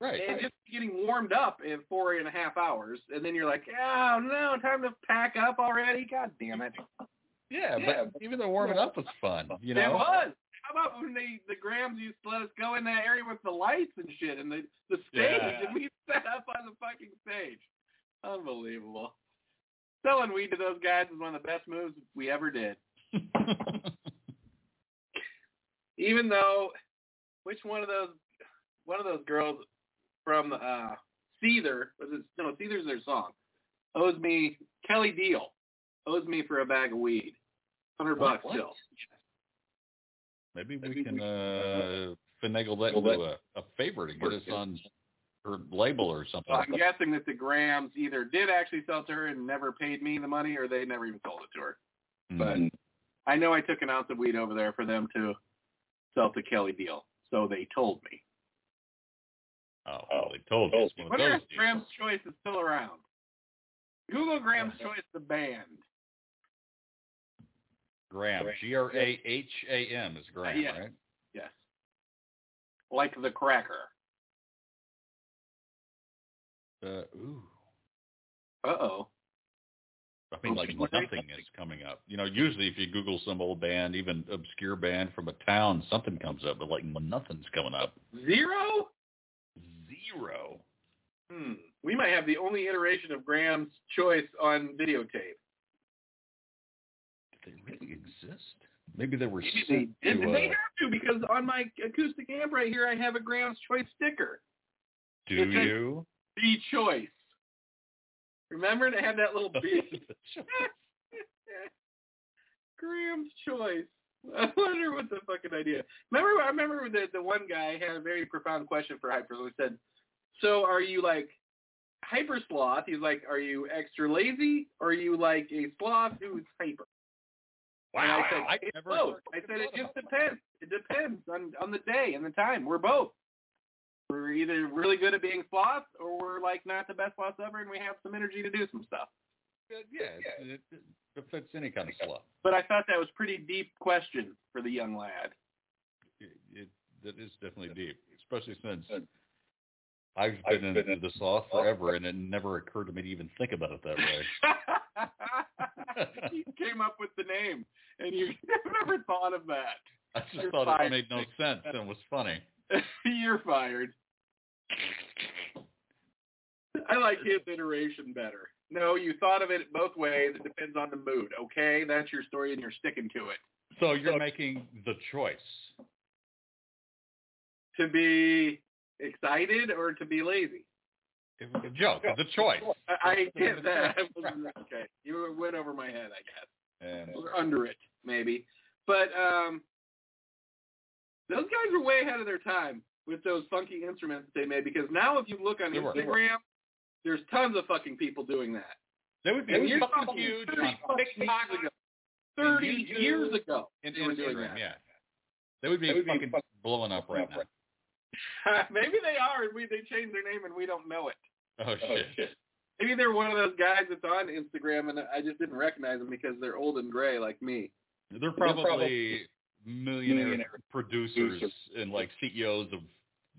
Right. And right. just getting warmed up in four and a half hours. And then you're like, oh, no, time to pack up already. God damn it. Yeah, yeah. But even the warming up was fun, you know? It was. How about when they, the Grams used to let us go in that area with the lights and shit and the, the stage yeah. and we set up on the fucking stage. Unbelievable. Selling weed to those guys was one of the best moves we ever did. Even though, which one of those, one of those girls from uh, Seether, was it, no, Seether's their song, owes me, Kelly Deal, owes me for a bag of weed. one hundred bucks what? Still. Maybe we Maybe can we, uh, finagle that into well, a, a favor to get us on her label or something. Well, I'm guessing that the Grams either did actually sell to her and never paid me the money, or they never even sold it to her. Mm-hmm. But I know I took an ounce of weed over there for them to sell to Kelly Deal, so they told me. Oh, well, they told me. I wonder if Graham's Choice is still around. Google Graham's Choice, the band. Graham, G R A H A M is Graham, uh, yes. right? Yes. Like the cracker. Uh, ooh. Uh-oh. I mean, like nothing is coming up. You know, usually if you Google some old band, even obscure band from a town, something comes up, but like nothing's coming up. Zero? Zero. Hmm. We might have the only iteration of Graham's Choice on videotape. Did they really exist? Maybe they were. They, to, uh... they have to, because on my acoustic amp right here, I have a Graham's Choice sticker. Do it says, you? The Choice. Remember, it had that little beat. Graham's Choice. I wonder what the fucking idea. Remember, I remember the the one guy had a very profound question for Hypersloth. He said, "So, are you like hypersloth, he's like, are you extra lazy, or are you like a sloth who's hyper? Wow. And I said, I it's never both. I said, it just depends. It depends on, on the day and the time. We're both. We're either really good at being sloths, or we're like not the best sloths ever, and we have some energy to do some stuff. Yeah, yeah. It, it fits any kind of sloth. But I thought that was pretty deep question for the young lad. It, it, that is definitely deep, especially since I've been I've into been the sloth forever, and it never occurred to me to even think about it that way. You came up with the name, and you never thought of that. I just You're thought fired. It made no sense and was funny. You're fired. I like his iteration better. No, you thought of it both ways. It depends on the mood, okay? That's your story, and you're sticking to it. So you're so, making the choice. To be excited or to be lazy? Joke, the choice. I get that. Okay, you went over my head, I guess. And or under it, maybe. But um, those guys were way ahead of their time with those funky instruments that they made, because now if you look on they Instagram, were. There's tons of fucking people doing that. They would be and you're fucking huge. thirty years ago. In Instagram, doing that. Yeah. They would be, they would fucking, be fucking blowing up right now. Maybe they are, and we they changed their name and we don't know it. Oh shit. oh shit! Maybe they're one of those guys that's on Instagram, and I just didn't recognize them because they're old and gray like me. They're probably, they're probably millionaire, millionaire producers, producers and like C E Os of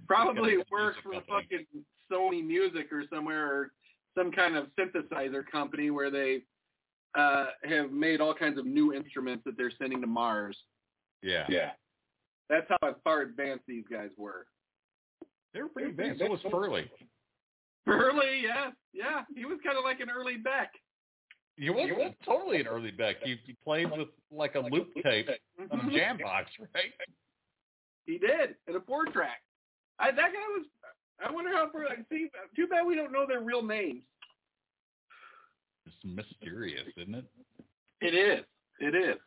probably kind of work for company. Fucking Sony Music or somewhere, or some kind of synthesizer company where they uh, have made all kinds of new instruments that they're sending to Mars. Yeah, yeah. That's how far advanced these guys were. They were pretty advanced. So was Furley. Furley, yes. Yeah. He was kind of like an early Beck. He was, he was totally an early Beck. He, he played with like a loop tape on a jam box, right? He did, in a four track. I, that guy was, I wonder how Furley, see, too bad we don't know their real names. It's mysterious, isn't it? It is. It is.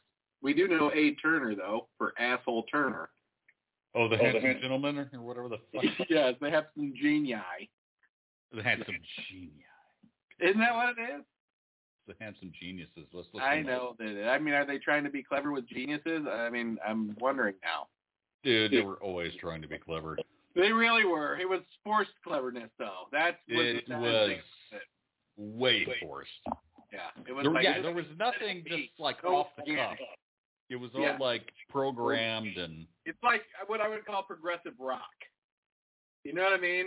We do know A. Turner, though, for Asshole Turner. Oh, the oh, handsome the gentleman or whatever the fuck. Yes, the handsome genii. The handsome genii. Isn't that what it is? The handsome geniuses. Let's look. I know that. I mean, are they trying to be clever with geniuses? I mean, I'm wondering now. Dude, they were always trying to be clever. They really were. It was forced cleverness, though. That's what it was. Way forced. Yeah, it was. There, like, yeah, there was nothing just like so off the cuff. It was all, yeah. like, programmed and... It's like what I would call progressive rock. You know what I mean?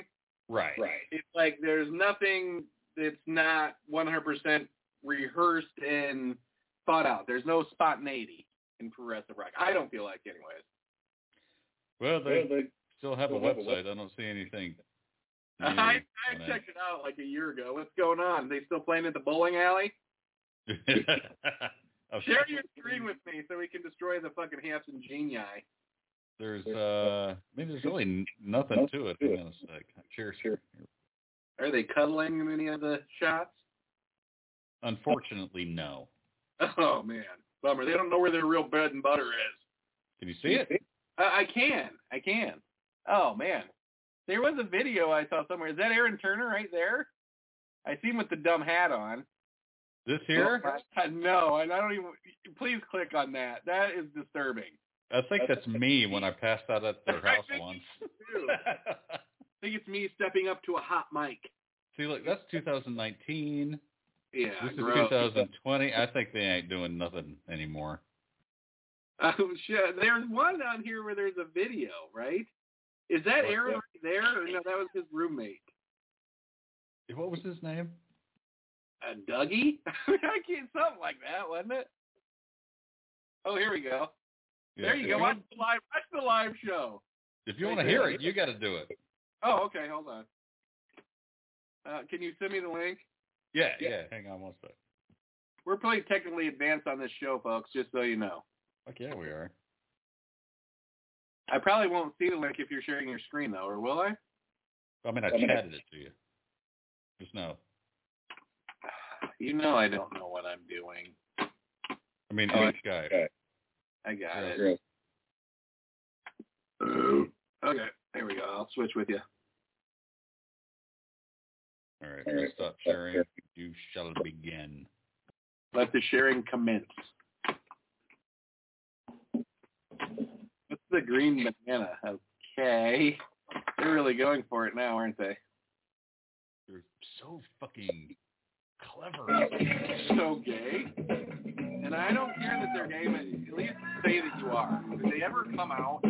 Right. Right. It's like there's nothing that's not one hundred percent rehearsed and thought out. There's no spontaneity in progressive rock. I don't feel like, anyways. Well, they, well, they still have still a have website. A I don't see anything. I, I checked it out like a year ago. What's going on? Are they still playing at the bowling alley? Share your screen with me so we can destroy the fucking handsome genii. There's, uh, maybe there's really nothing to it. Hang on a sec. Cheers. Sure. Are they cuddling in any of the shots? Unfortunately, no. Oh, man. Bummer. They don't know where their real bread and butter is. Can you see it? Uh, I can. I can. Oh, man. There was a video I saw somewhere. Is that Aaron Turner right there? I see him with the dumb hat on. This here? No, I don't even... Please click on that. That is disturbing. I think that's me when I passed out at their house once. I think it's me stepping up to a hot mic. See, look, that's two thousand nineteen. Yeah, This is gross. two thousand twenty. I think they ain't doing nothing anymore. Oh, shit. There's one on here where there's a video, right? Is that what, Aaron that? Right there? Or no, that was his roommate. What was his name? A Dougie? I can't, something like that, wasn't it? Oh, here we go. Yeah, there you go. Watch the live. Watch the live show. If you want to hear it, you got to do it. Oh, okay. Hold on. Uh, can you send me the link? Yeah, yeah, yeah. Hang on one sec. We're pretty technically advanced on this show, folks. Just so you know. Fuck yeah, we are. I probably won't see the link if you're sharing your screen, though, or will I? I mean, I chatted it to you. Just now. You know I don't know what I'm doing. I mean, oh, I got it. I got it. Okay, there we go. I'll switch with you. All right, I'm going to stop sharing. You shall begin. Let the sharing commence. What's the green banana? Okay. They're really going for it now, aren't they? They're so fucking clever. So gay. And I don't care that they're gay, but at least say that you are. If they ever come out...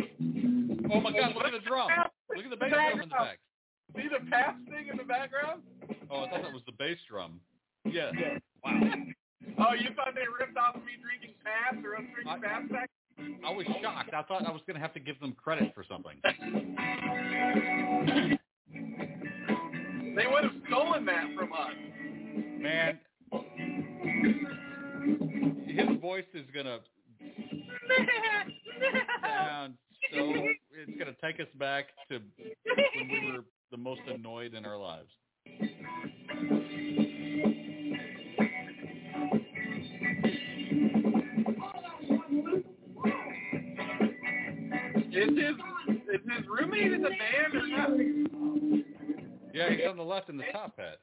Oh, my God, look at the drum. Look at the bass drum in the back. See the pass thing in the background? Oh, I thought that was the bass drum. Yeah. yeah. Wow. Oh, you thought they ripped off me drinking pass or us drinking pass back? I was shocked. I thought I was going to have to give them credit for something. They would have stolen that from us. Man. His voice is going to sound so... It's going to take us back to when we were... the most annoyed in our lives. Is his, is his roommate in the band or not? Yeah, he's on the left in the top hat.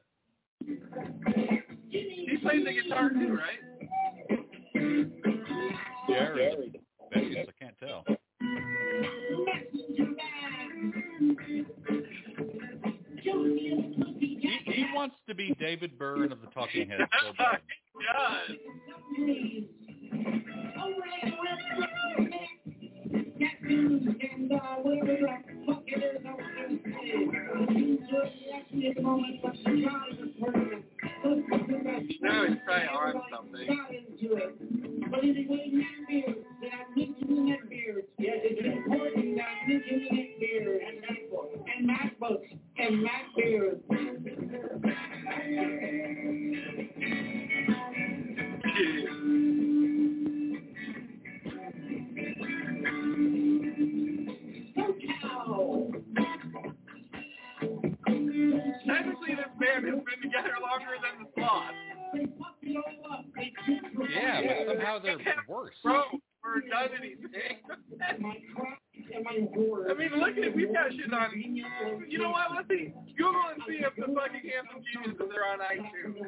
He plays the guitar too, right? Yeah, I can't tell. He, he wants to be David Byrne of the Talking Heads. So bad. He does. Now he's trying on something. And my beard. Technically, this band has been together longer than the Sloth. Yeah, but somehow they're worse. Bro, we're done anything. I mean, look at it. We've got shit on. You know what? Let's see. Google and see if the fucking Anthem Geniuses are on iTunes.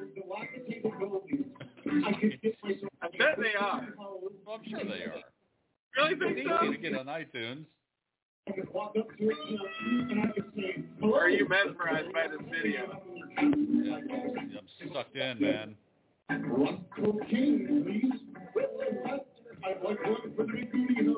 I bet they are. Well, I'm sure they are. Really think so? They need to get on iTunes. Or are you mesmerized by this video? Yeah, I'm sucked in, man. I'd like one for the big Goonie.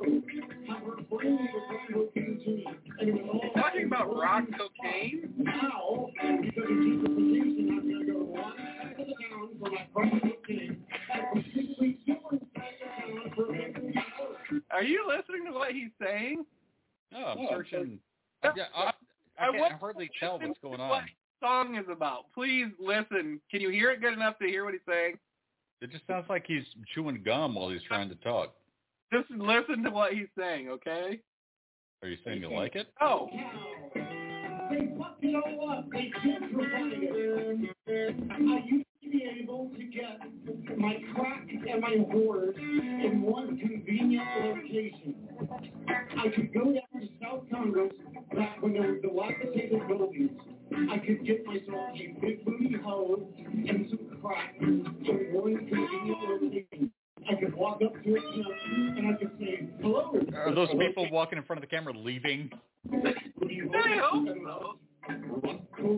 Talking about rock cocaine? Now, because of Jesus and Jesus, I'm going to go one side of the town for my rock cocaine. Are you listening to what he's saying? No, I'm searching. Yeah, I, I can't I hardly tell what's going on. What the song is about. Please listen. Can you hear it good enough to hear what he's saying? It just sounds like he's chewing gum while he's trying to talk. Just listen to what he's saying, okay? Are you saying you like it? Oh. I used to be able to get my crack and my whores in one convenient location. I could go down to South Congress back when there was the dilapidated buildings. I could get myself a big booty hose and some crack in one convenient location. I could walk up to it and I could say, hello. Are those people walking in front of the camera leaving? I hope so.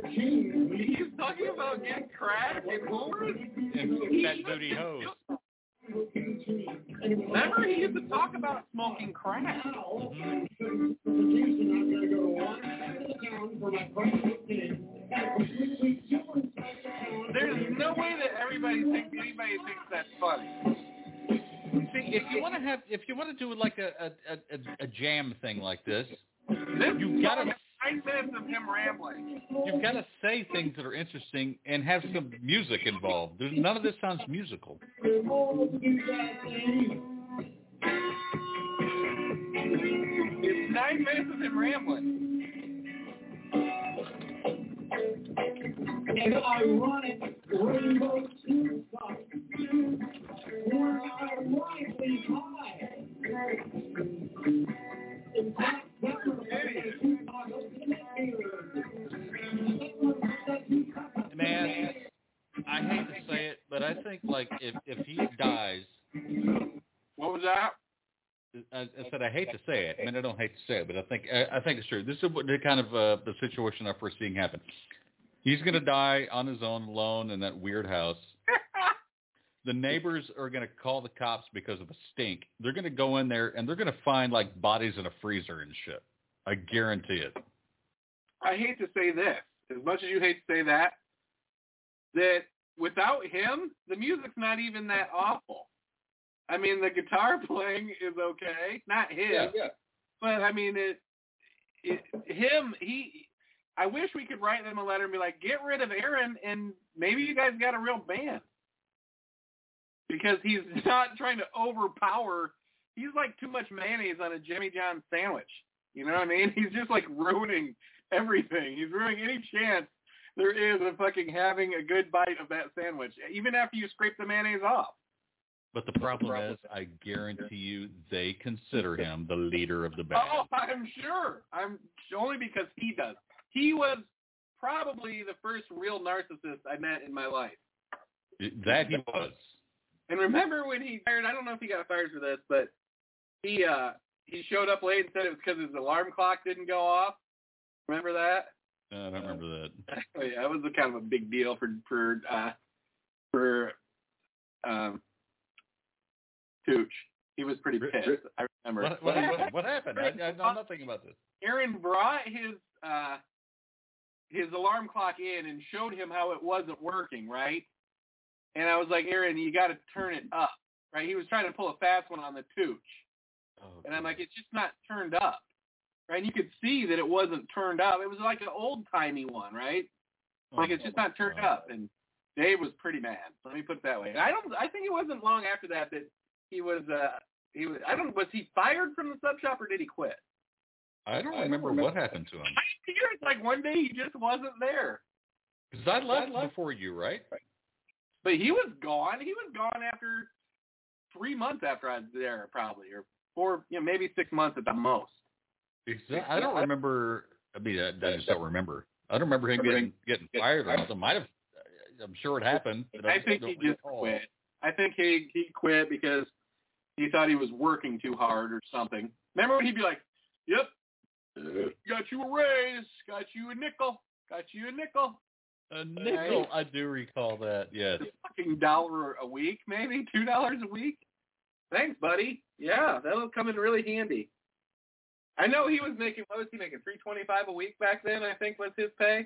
He's talking about getting crack and whores? And that booty hose. Remember, he used to talk about smoking crack. There's no way that everybody thinks anybody thinks that's funny. See, if you want to have, if you want to do like a a, a, a jam thing like this, you've got to. I sense of him rambling. You've got to say things that are interesting and have some music involved. There's, none of this sounds musical. It's nine minutes of him rambling. An ironic rainbow teardrop were ironically high. In fact, that was a very But I think, like, if, if he dies... What was that? I, I said I hate to say it. I mean, I don't hate to say it, but I think I, I think it's true. This is what the kind of uh, the situation I'm foreseeing happen. He's going to die on his own alone in that weird house. The neighbors are going to call the cops because of a stink. They're going to go in there, and they're going to find, like, bodies in a freezer and shit. I guarantee it. I hate to say this. As much as you hate to say that, that without him, the music's not even that awful. I mean, the guitar playing is okay. Not his. Yeah, yeah. But, I mean, it, it, him, he... I wish we could write them a letter and be like, get rid of Aaron, and maybe you guys got a real band. Because he's not trying to overpower. He's like too much mayonnaise on a Jimmy John sandwich. You know what I mean? He's just like ruining everything. He's ruining any chance there is of fucking having a good bite of that sandwich, even after you scrape the mayonnaise off. But the problem, the problem is, I guarantee you they consider him the leader of the band. Oh, I'm sure. I'm only because he does. He was probably the first real narcissist I met in my life. That he was. And remember when he fired, I don't know if he got fired for this, but he uh, he showed up late and said it was because his alarm clock didn't go off. Remember that? No, I don't remember that. Oh, yeah, that was kind of a big deal for for uh, for um, Tooch. He was pretty pissed. I remember. What, what, what, what happened? I, I, I'm not thinking about this. Aaron brought his uh, his alarm clock in and showed him how it wasn't working, right? And I was like, Aaron, you got to turn it up, right? He was trying to pull a fast one on the Tooch. Oh, and I'm like, it's just not turned up, right? And you could see that it wasn't turned up. It was like an old-timey one, right? Like, oh, it's just not turned God. up. And Dave was pretty mad. Let me put it that way. And I don't. I think it wasn't long after that that he was, uh, he was, I don't, was he fired from the sub shop or did he quit? I don't, I don't remember, remember what happened to him. I hear it's like one day he just wasn't there. Because I left, I left before you, right? Right. But he was gone. He was gone after three months after I was there, probably, or four, you know, maybe six months at the most. Exactly. I don't remember. I mean, I, I just don't remember. I don't remember him getting getting fired or something. Might have. I'm sure it happened. But I, I think he just recall. quit. I think he he quit because he thought he was working too hard or something. Remember when he'd be like, "Yep, got you a raise, got you a nickel, got you a nickel." A nickel, I do recall that, yes. A fucking dollar a week, maybe? Two dollars a week? Thanks, buddy. Yeah, that'll come in really handy. I know he was making, what was he making, three twenty-five a week back then, I think, was his pay?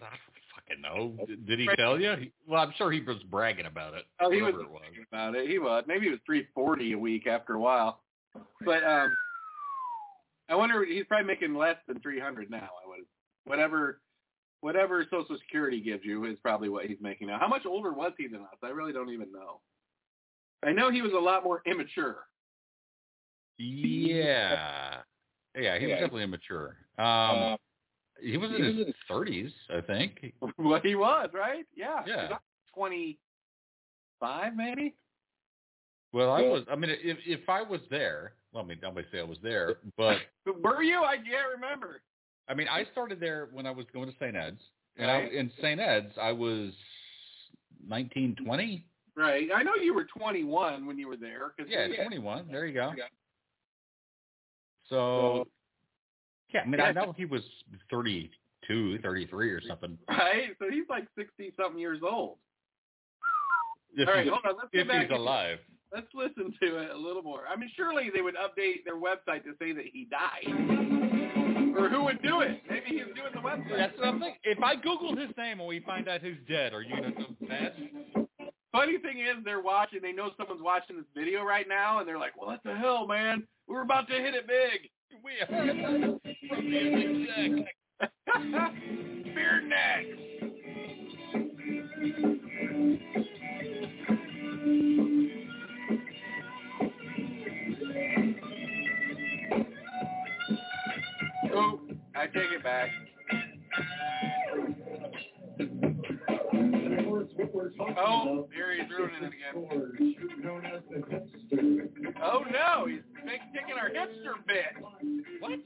I don't fucking know. Did, did he tell you? He, well, I'm sure he was bragging about it. Oh, he was, it was bragging about it. He was. Maybe it was three forty a week after a while. But um, I wonder, he's probably making less than three hundred now. I would, whatever... Whatever Social Security gives you is probably what he's making now. How much older was he than us? I really don't even know. I know he was a lot more immature. Yeah. Yeah, he yeah. was definitely immature. Um, uh, he was in his thirties, I think. Well, he was, right? Yeah. Yeah. twenty-five, maybe? Well, I was, I mean, if, if I was there, well, I mean, nobody say I was there, but. Were you? I can't remember. I mean, I started there when I was going to Saint Ed's, and right. I, in Saint Ed's, I was nineteen, twenty. Right. I know you were twenty-one when you were there. Cause yeah, yeah, twenty-one. There you go. So, yeah, I mean, yeah. I know he was thirty-two, thirty-three or something. Right. So he's like sixty-something years old. If All right, hold on. Let's get back. If he's alive. Let's listen to it a little more. I mean, surely they would update their website to say that he died. Or who would do it? Maybe he was doing the website. That's what I'm thinking. If I Googled his name and we find out who's dead, are you going to be mad? Funny thing is, they're watching. They know someone's watching this video right now, and they're like, well, what the hell, man? We're about to hit it big. We have from Fear next. Oh, I take it back. Oh, there he's ruining it again. Oh, no, he's taking our hipster bit. What?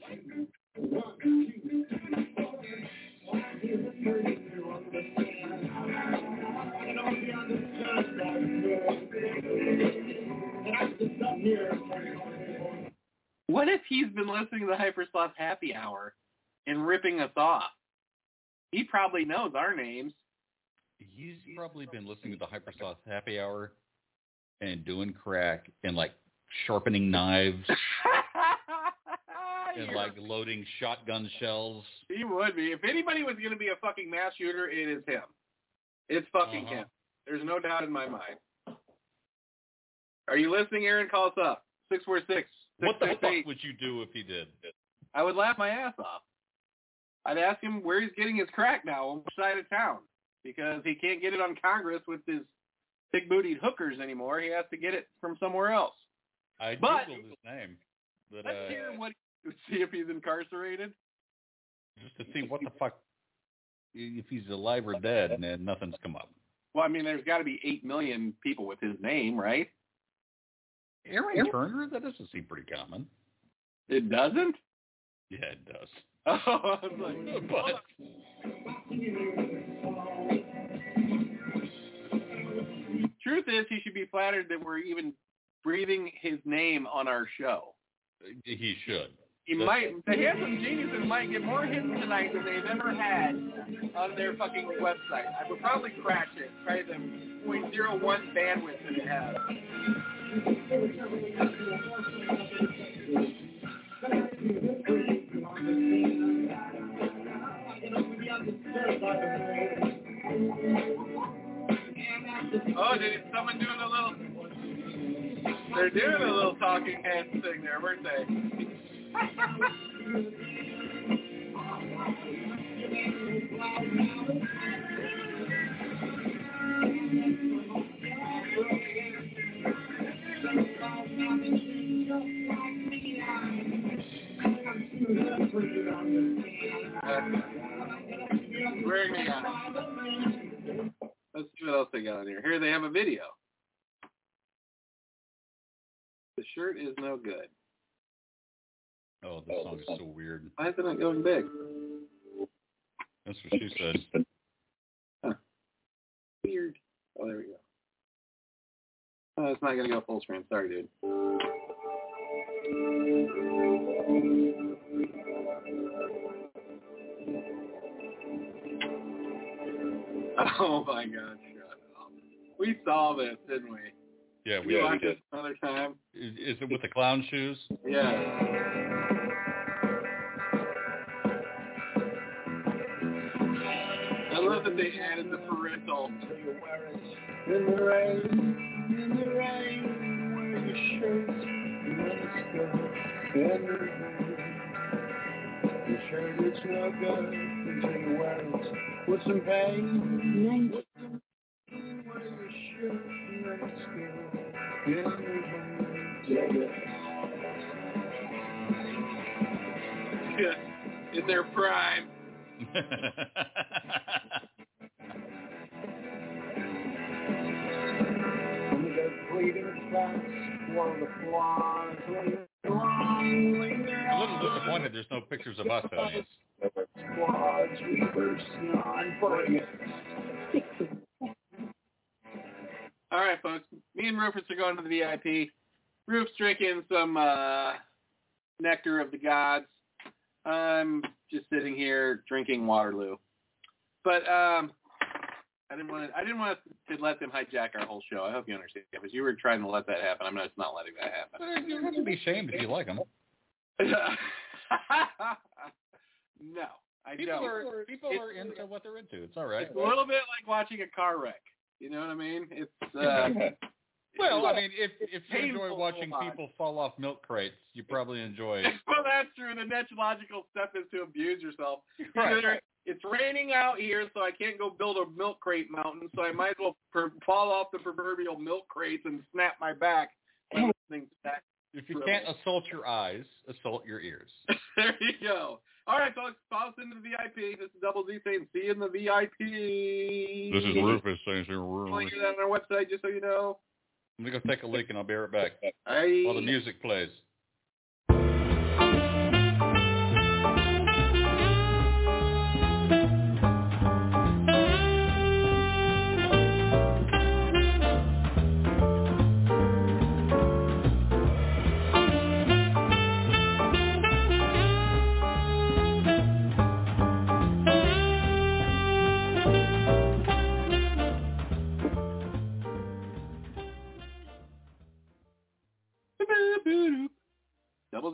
he's been listening to the Hypersloth Happy Hour and ripping us off. He probably knows our names. He's probably been listening to the Hypersloth Happy Hour and doing crack and, like, sharpening knives and, like, loading shotgun shells. He would be. If anybody was going to be a fucking mass shooter, it is him. It's fucking uh-huh. him. There's no doubt in my mind. Are you listening, Aaron? Call us up. six four six, six six eight. What the fuck would you do if he did? I would laugh my ass off. I'd ask him where he's getting his crack now, on which side of town, because he can't get it on Congress with his big-bootied hookers anymore. He has to get it from somewhere else. I Googled his name. But, let's uh, hear what he would see if he's incarcerated. Just to see what the fuck, if he's alive or dead, and then nothing's come up. Well, I mean, there's got to be eight million people with his name, right? Aaron, Aaron Turner? That doesn't seem pretty common. It doesn't? Yeah, it does. Oh, I was like, but... Truth is, he should be flattered that we're even breathing his name on our show. He should. He That's... might. The Handsome Geniuses might get more hits tonight than they've ever had on their fucking website. I would probably crash it. Probably the point zero one bandwidth that it has. Oh, did someone doing a little? They're doing a little talking head thing there, weren't they? Where they got it? Let's see what else they got on here. Here they have a video. The shirt is no good. Oh, the song is so weird. Why is it not going big? That's what she said. Huh. Weird. Oh, there we go. Oh, it's not going to go full screen. Sorry, dude. Oh, my God. Shut up. We saw this, didn't we? Yeah, we, yeah, we did. Another time. Is, is it with the clown shoes? Yeah. I love that they added the parental. In the rain. In the rain, wear your shirts, you let us go, in the rain, your shirt looks no good, you take a words, with some pain, with some pain, wear your shirt, you let us go, in the rain, take it. In their prime. I'm a little disappointed there's no pictures of us on these. All right, folks. Me and Rufus are going to the V I P. Rufus drinking some uh, nectar of the gods. I'm just sitting here drinking Waterloo. But... um I didn't want to. I didn't want to let them hijack our whole show. I hope you understand. Because you were trying to let that happen. I'm not. Not letting that happen. You're going to be shamed if you like them. No, I people don't. Are, people it's, are into what they're into. It's all right. It's a little bit like watching a car wreck. You know what I mean? It's. Uh, well, I mean, if if you enjoy watching people fall off milk crates, you probably enjoy. Well, that's true. The next logical step is to abuse yourself. Right. It's raining out here, so I can't go build a milk crate mountain, so I might as well per- fall off the proverbial milk crates and snap my back. If you can't assault your eyes, assault your ears. There you go. All right, folks, follow us into the V I P. This is Double Z saying, see you in the V I P. This is Rufus saying, see you in the V I P. That on our website, just so you know. I'm going to go take a leak, and I'll be right back I... while the music plays.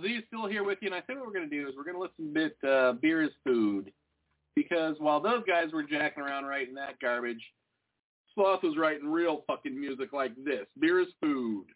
Z is still here with you, and I think what we're going to do is we're going to listen a bit uh, Beer is Food, because while those guys were jacking around writing that garbage, Sloth was writing real fucking music like this. Beer is Food.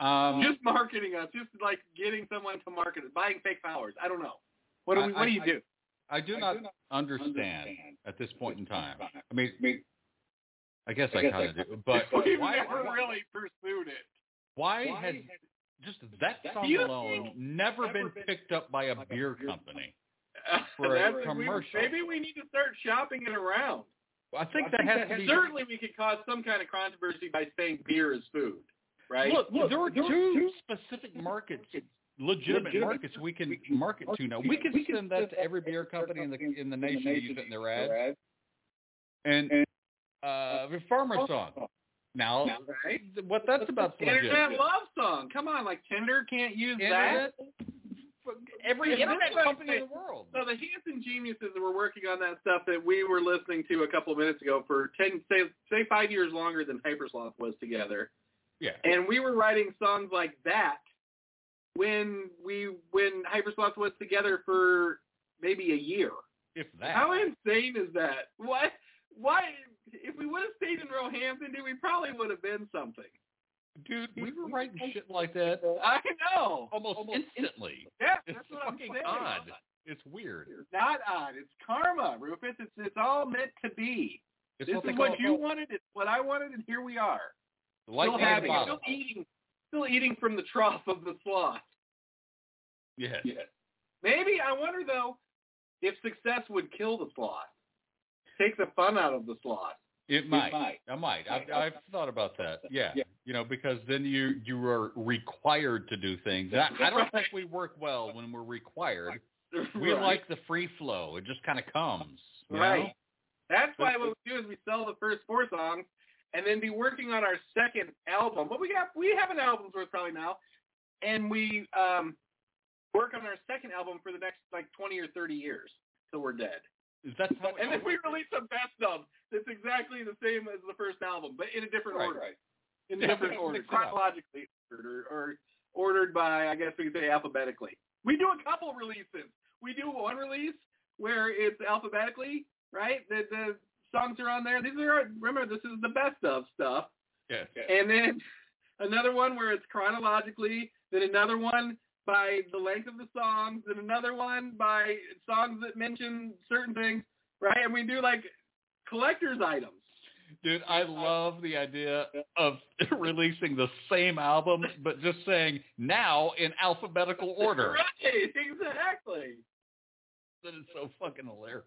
Um, just marketing us, just like getting someone to market us, buying fake powers. I don't know. What do, we, I, what do you I, do? I do I not, do not understand, understand at this point in time. I mean, I, mean, I guess I, I kind of do. But we've why, never why, really pursued it. Why, why has just that song alone never, never been, been picked up by a like beer a company uh, for a commercial? We, maybe we need to start shopping it around. Well, I think well, that I think has that to be... Certainly we could cause some kind of controversy by saying beer is food. Right. Look, look, there are there two specific markets, legitimate, legitimate markets we can market to now. We can we send that to every beer company in the in the nation to use it in their ads. And uh, the farmer song. Now, right. what that's about is legit. Internet love song. Come on, like Tinder can't use internet, that. Every internet company in the world. So the Hanson geniuses that were working on that stuff that we were listening to a couple of minutes ago for ten, say, say five years longer than Hypersloth was together. Yeah, and we were writing songs like that when we when Hypersloth was together for maybe a year. If that. How insane is that? What? Why? If we would have stayed in Roehampton, dude, we probably would have been something. Dude, we were writing shit like that. I know. Almost, Almost instantly. instantly. Yeah, that's it's what I'm saying. It's fucking odd. It's weird. It's not odd. It's karma, Rufus. It's it's all meant to be. It's this what is what you it. wanted. It's what I wanted, and here we are. Still having, still eating, still eating from the trough of the sloth. Yes. yes. Maybe I wonder though if success would kill the sloth, take the fun out of the sloth. It, it might. might. I might. I've, I've thought about that. Yeah. yeah. You know, because then you you are required to do things. I, I don't think we work well when we're required. We right. like the free flow. It just kind of comes. Right. Know? That's why what we do is we sell the first four songs and then be working on our second album. But we got we have an album's worth probably now. And we um, work on our second album for the next like twenty or thirty years till we're dead. Is that how and then we release a best of that's exactly the same as the first album, but in a different right, order. Right. In yeah, different order. Chronologically ordered or, or ordered by, I guess we could say, alphabetically. We do a couple releases. We do one release where it's alphabetically, right? The, the songs are on there. These are, remember, this is the best of stuff. Yes. And then another one where it's chronologically, then another one by the length of the songs, and another one by songs that mention certain things, right? And we do, like, collector's items. Dude, I love the idea of releasing the same album, but just saying now in alphabetical order. Right, exactly. That is so fucking hilarious.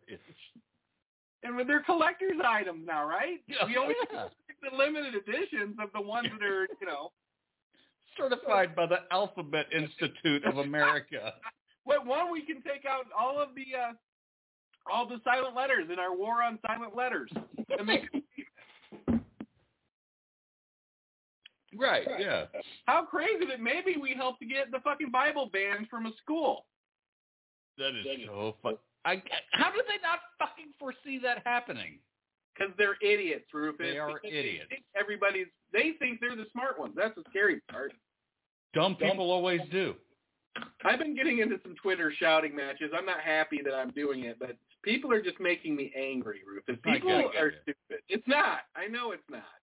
And with their collector's items now, right? Yeah, we always yeah. the limited editions of the ones that are, you know. Certified by the Alphabet Institute of America. What one we can take out all of the uh, all the silent letters in our war on silent letters. And make Right, yeah. How crazy that maybe we helped get the fucking Bible banned from a school. That is that so fucking... How did they not fucking foresee that happening? Because they're idiots, Rufus. They are because idiots. They think everybody's... They think they're the smart ones. That's the scary part. Dumb people Dumb. always do. I've been getting into some Twitter shouting matches. I'm not happy that I'm doing it, but people are just making me angry, Rufus. People are it. stupid. It's not. I know it's not.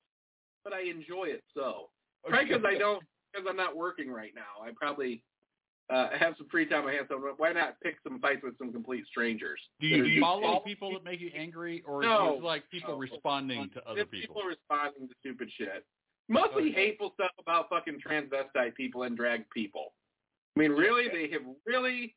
But I enjoy it so. Probably because I don't, because I'm not working right now. I probably uh, have some free time on my hands, so why not pick some fights with some complete strangers? Do you, do you follow people that make you angry, or no. is it like people no. responding to other it's people? People responding to stupid shit. Mostly okay. hateful stuff about fucking transvestite people and drag people. I mean, really, they have really,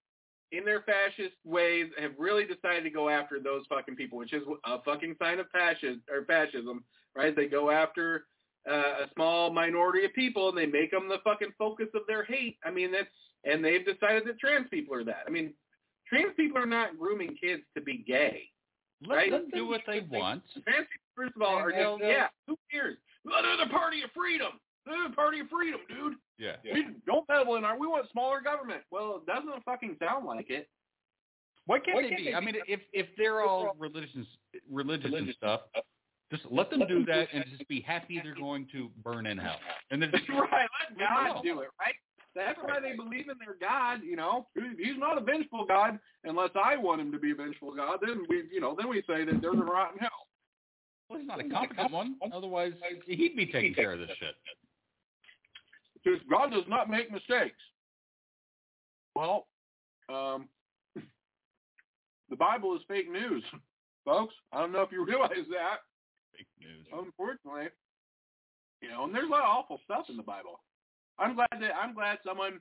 in their fascist ways, have really decided to go after those fucking people, which is a fucking sign of fascism, or fascism, right? They go after... Uh, a small minority of people, and they make them the fucking focus of their hate. I mean, that's, and they've decided that trans people are that. I mean, trans people are not grooming kids to be gay. Let right? them do what they, they want. Trans people, first of all, are just, yeah, who cares? They're the party of freedom. They're the party of freedom, dude. Yeah. yeah. We don't meddle in our, we want smaller government. Well, it doesn't fucking sound like it. Why can't, Why can't they, be? they be? I mean, if, if they're all religions, religious, religious and stuff, stuff. Just let them do that and just be happy they're going to burn in hell. And then just, right, let God do it, right? That's why they believe in their God, you know. He's not a vengeful God unless I want him to be a vengeful God. Then we, you know, then we say that there's a rotten hell. Well, he's not a competent one. Otherwise, he'd be taking care of this shit. Because God does not make mistakes. Well, um, the Bible is fake news, folks. I don't know if you realize that. News. Unfortunately, you know, and there's a lot of awful stuff in the Bible. I'm glad that I'm glad someone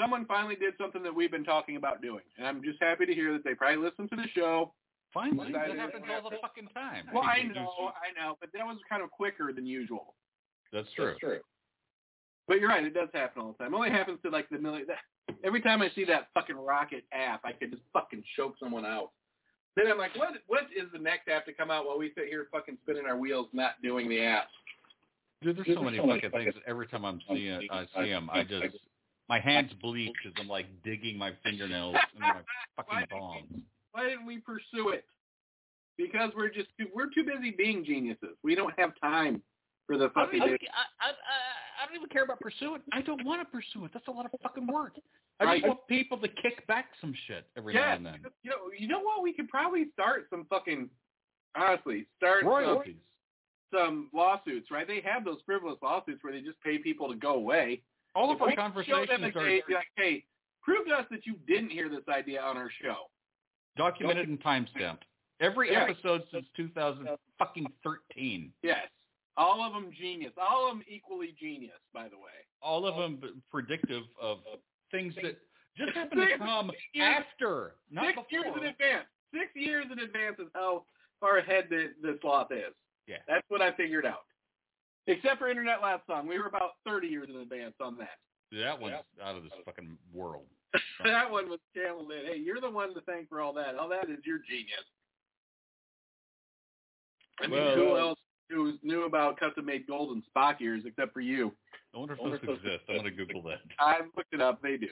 someone finally did something that we've been talking about doing, and I'm just happy to hear that they probably listened to the show. Finally, that happens all the fucking time. Well, I, I know, I know, but that was kind of quicker than usual. That's true. That's true. But you're right; it does happen all the time. It only happens to like the million. Every time I see that fucking rocket app, I could just fucking choke someone out. Then I'm like, what? What is the next app to come out while we sit here fucking spinning our wheels, not doing the apps? Dude, there's, there's so many so fucking things. That every time I'm seeing, it, I see them. I just, my hands bleed because I'm like digging my fingernails into my fucking thongs. Why didn't we pursue it? Because we're just too, we're too busy being geniuses. We don't have time for the fucking. I, I, I, I don't even care about pursue it. I don't want to pursue it. That's a lot of fucking work. I right. just want people to kick back some shit every yeah, now and then. You know, you know what? We could probably start some fucking, honestly, start royalties. Some, some lawsuits, right? They have those frivolous lawsuits where they just pay people to go away. All if of our conversations them are day, like, hey, prove to us that you didn't hear this idea on our show. Documented and timestamped. Every yeah. episode since two thousand thirteen. Yes. All of them genius. All of them equally genius, by the way. All of them predictive of things that just happen to come after, not before. Six years in advance. Six years in advance is how far ahead the, the sloth is. Yeah. That's what I figured out. Except for Internet Last Song. We were about thirty years in advance on that. That one's yeah. out of this fucking world. That one was channeled in. Hey, you're the one to thank for all that. All that is your genius. I mean, well, who else who knew about custom-made gold and Spock ears except for you? I wonder if those exist. Exist. I'm going to Google that. I looked it up. They do.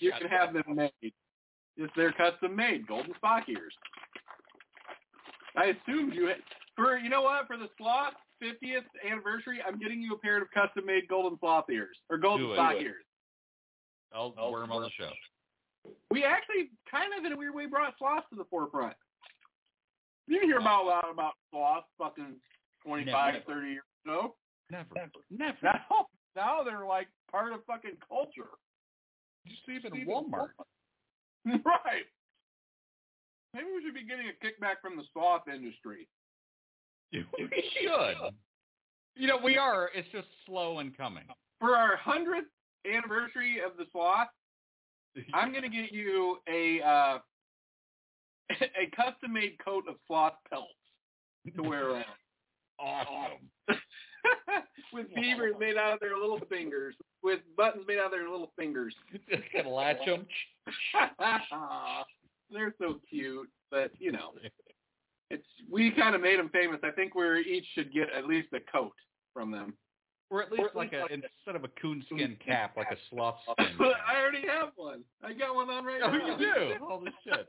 You can have them made. It's their custom-made gold and Spock ears. I assumed you had, for, you know what, for the sloth fiftieth anniversary, I'm getting you a pair of custom-made golden sloth ears, or golden do Spock it. ears. I'll, I'll wear them on the show. We actually, kind of in a weird way, brought sloths to the forefront. You hear about a lot about sloths fucking twenty-five never. to thirty years ago. Never. Never. Never. Now, now they're like part of fucking culture. You see it in Walmart. Walmart. Right. Maybe we should be getting a kickback from the sloth industry. We should. You know, we are. It's just slow and coming. For our hundredth anniversary of the sloth, I'm going to get you a... Uh, a custom-made coat of sloth pelts to wear around. Awesome. With beavers made out of their little fingers. With buttons made out of their little fingers. Gonna latch them. They're so cute, but, you know, it's we kind of made them famous. I think we each should get at least a coat from them. Or at least, or at least like, like a, instead of a coonskin cap, like a sloth skin. I already have one. I got one on right now. Oh, you do? Holy shit.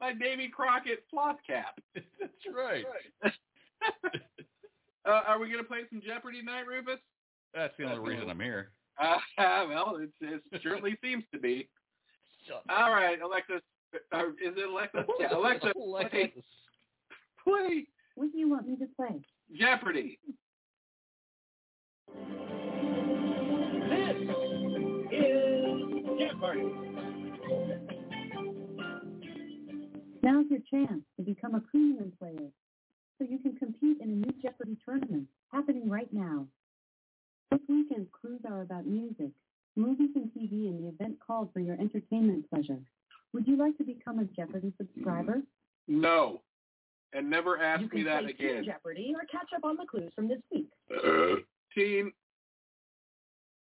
My Davy Crockett sloth cap. That's right. That's right. uh, are we going to play some Jeopardy tonight, Rufus? That's the only That's reason cool. I'm here. Uh, uh, well, it, it certainly seems to be. All right, Alexis. Uh, is it Alexis? Yeah, Alexis. Play. Play. What do you want me to play? Jeopardy. This is Jeopardy. Now's your chance to become a premium player so you can compete in a new Jeopardy tournament happening right now. This weekend's clues are about music, movies and T V, and the event called for your entertainment pleasure. Would you like to become a Jeopardy subscriber? No. And never ask you me that again. You can play Jeopardy or catch up on the clues from this week. Uh, team.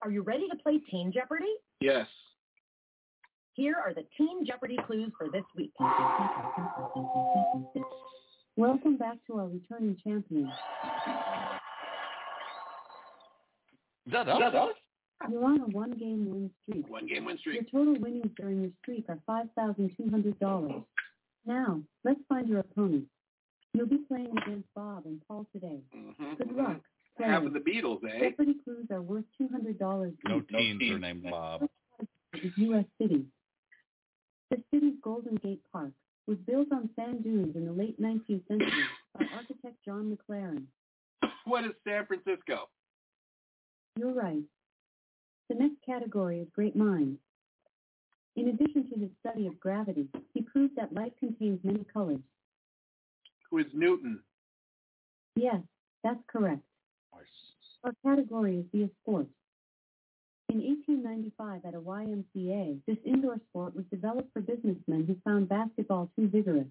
Are you ready to play Teen Jeopardy? Yes. Here are the Teen Jeopardy clues for this week. Welcome back to our returning champion. Is that us? Is that us? You're on a one-game win streak. One-game win streak. Your total winnings during your streak are five thousand two hundred dollars. Now, let's find your opponent. You'll be playing against Bob and Paul today. Mm-hmm. Good luck. Half of the Beatles, eh? Jeopardy clues are worth two hundred dollars. No each. Teens are named Bob. The U S city. The city's Golden Gate Park was built on sand dunes in the late nineteenth century by architect John McLaren. What is San Francisco? You're right. The next category is great minds. In addition to his study of gravity, he proved that light contains many colors. Who is Newton? Yes, that's correct. Our category is the sport. In eighteen ninety-five at a Y M C A, this indoor sport was developed for businessmen who found basketball too vigorous.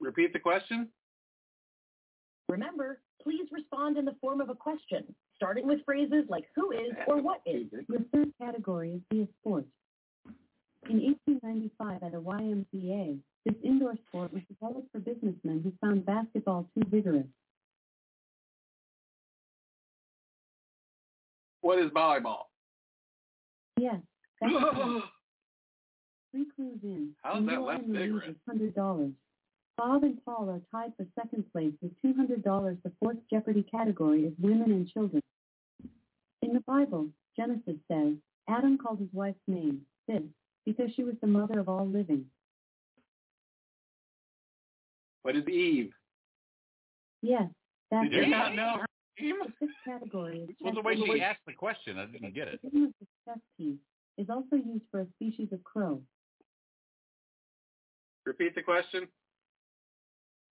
Repeat the question. Remember, please respond in the form of a question, starting with phrases like who is or what is. The third category is the sport. In eighteen ninety-five at a Y M C A, this indoor sport was developed for businessmen who found basketball too vigorous. What is volleyball? Yes. That's Three clues in. How's that less vigorous? one hundred dollars. Bob and Paul are tied for second place with two hundred dollars. The fourth Jeopardy category is women and children. In the Bible, Genesis says, Adam called his wife's name, Sid, because she was the mother of all living. What is Eve? Yes. That's Did you it. not know her name? This category is well, the way she asked the question, I didn't get it. The name of the chess piece is also used for a species of crow. Repeat the question.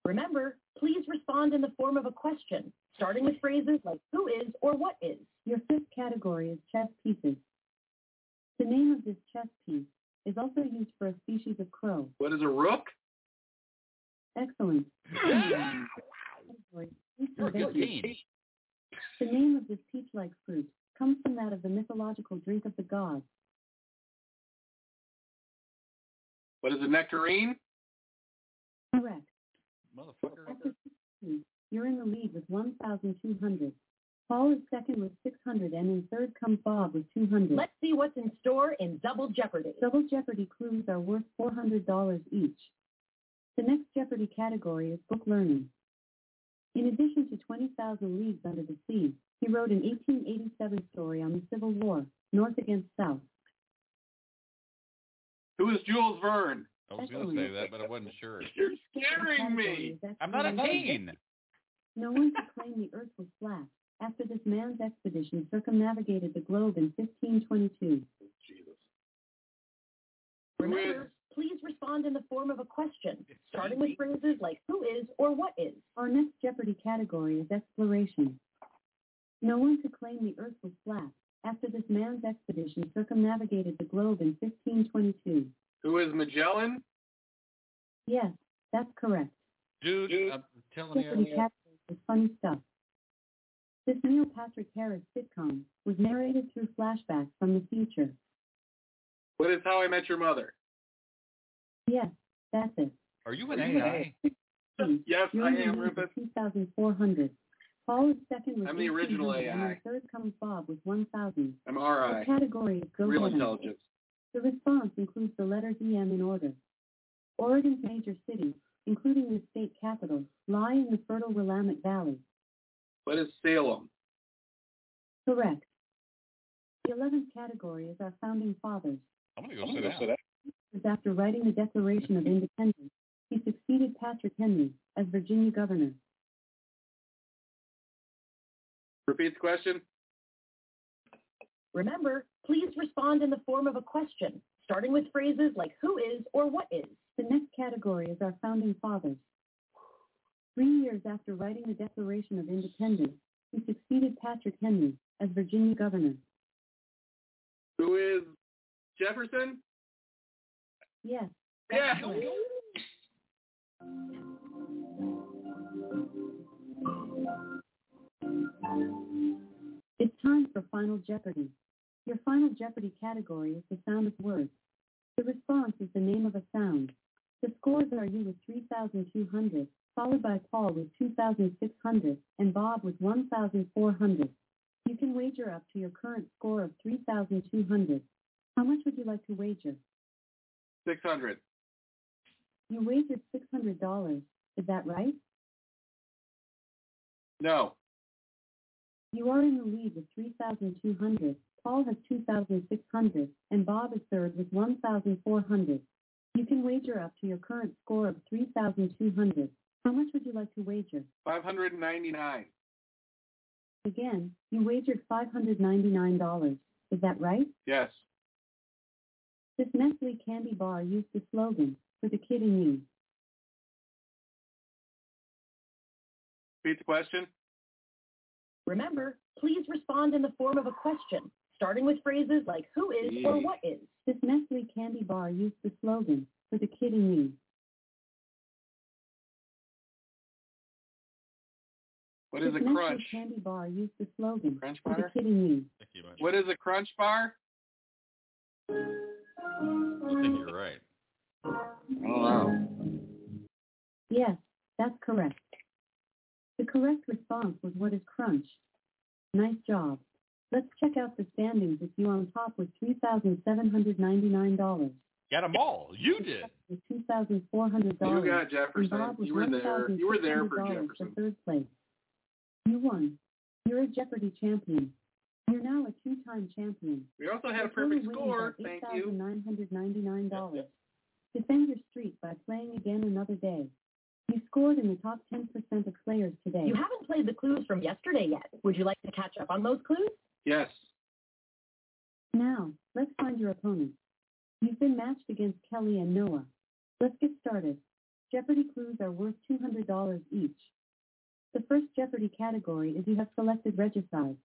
Remember, please respond in the form of a question, starting with phrases like who is or what is. Your fifth category is chess pieces. The name of this chess piece is also used for a species of crow. What is a rook? Excellent. The name of this peach-like fruit comes from that of the mythological drink of the gods. What is a nectarine? Correct. Motherfucker. You're in the lead with one thousand two hundred. Paul is second with six hundred, and in third comes Bob with two hundred. Let's see what's in store in Double Jeopardy. Double Jeopardy clues are worth four hundred dollars each. The next Jeopardy category is book learning. In addition to twenty thousand Leagues Under the Sea, he wrote an eighteen eighty-seven story on the Civil War, North Against South. Who is Jules Verne? I was going to say that, but I wasn't sure. You're scaring me. I'm not a teen. No one could claim the Earth was flat after this man's expedition circumnavigated the globe in fifteen twenty-two. Oh, Jesus. Remember, please respond in the form of a question, starting with phrases like who is or what is. Our next Jeopardy category is exploration. No one could claim the Earth was flat after this man's expedition circumnavigated the globe in fifteen twenty-two. Who is Magellan? Yes, that's correct. Dude, Dude. I'm telling Jeopardy you. With funny stuff. This Neil Patrick Harris sitcom was narrated through flashbacks from the future. What is How I Met Your Mother? Yes, that's it. Are you an A I? Yes, I am, Rufus. two thousand four hundred. Paul is second with I'm the original A I. And third comes Bob with one thousand. I'm R I. The category is Go Real Intelligence. The response includes the letters E M in order. Oregon's major cities, including the state capital, lie in the fertile Willamette Valley. What is Salem? Correct. The eleventh category is our founding fathers. I'm going to go sit down. After writing the Declaration of Independence, he succeeded Patrick Henry as Virginia governor. Repeat the question. Remember, please respond in the form of a question, starting with phrases like who is or what is. The next category is our founding fathers. Three years after writing the Declaration of Independence, he succeeded Patrick Henry as Virginia governor. Who is Jefferson? Yes. Yeah. It's time for Final Jeopardy. Your Final Jeopardy category is the sound of words. The response is the name of a sound. The scores are you with three thousand two hundred, followed by Paul with two thousand six hundred, and Bob with one thousand four hundred. You can wager up to your current score of three thousand two hundred. How much would you like to wager? six hundred. You wagered six hundred dollars. Is that right? No. You are in the lead with three thousand two hundred. Paul has two thousand six hundred, and Bob is third with one thousand four hundred. You can wager up to your current score of three thousand two hundred. How much would you like to wager? five hundred ninety-nine. Again, you wagered five hundred ninety-nine dollars. Is that right? Yes. This Nestle candy bar used the slogan, for the kid in you. Repeat the question. Remember, please respond in the form of a question, starting with phrases like who is or what is. This Nestle candy bar used the slogan, for the kid in me. What is this a Nestle crunch? This candy bar used the slogan, crunch for bar? The kid in me. What is a crunch bar? I think you're right. Oh, wow. Yes, that's correct. The correct response was what is crunch. Nice job. Let's check out the standings with you on top with three thousand seven hundred ninety-nine dollars. Got them all. You did. one thousand four hundred dollars. You got Jefferson. You were there. You were there for Jefferson. For third place. You won. You're a Jeopardy champion. You're now a two-time champion. We also had a perfect score. Thank you. eight thousand nine hundred ninety-nine dollars. Defend your streak by playing again another day. You scored in the top ten percent of players today. You haven't played the clues from yesterday yet. Would you like to catch up on those clues? Yes. Now, let's find your opponent. You've been matched against Kelly and Noah. Let's get started. Jeopardy clues are worth two hundred dollars each. The first Jeopardy category is you have selected regicide.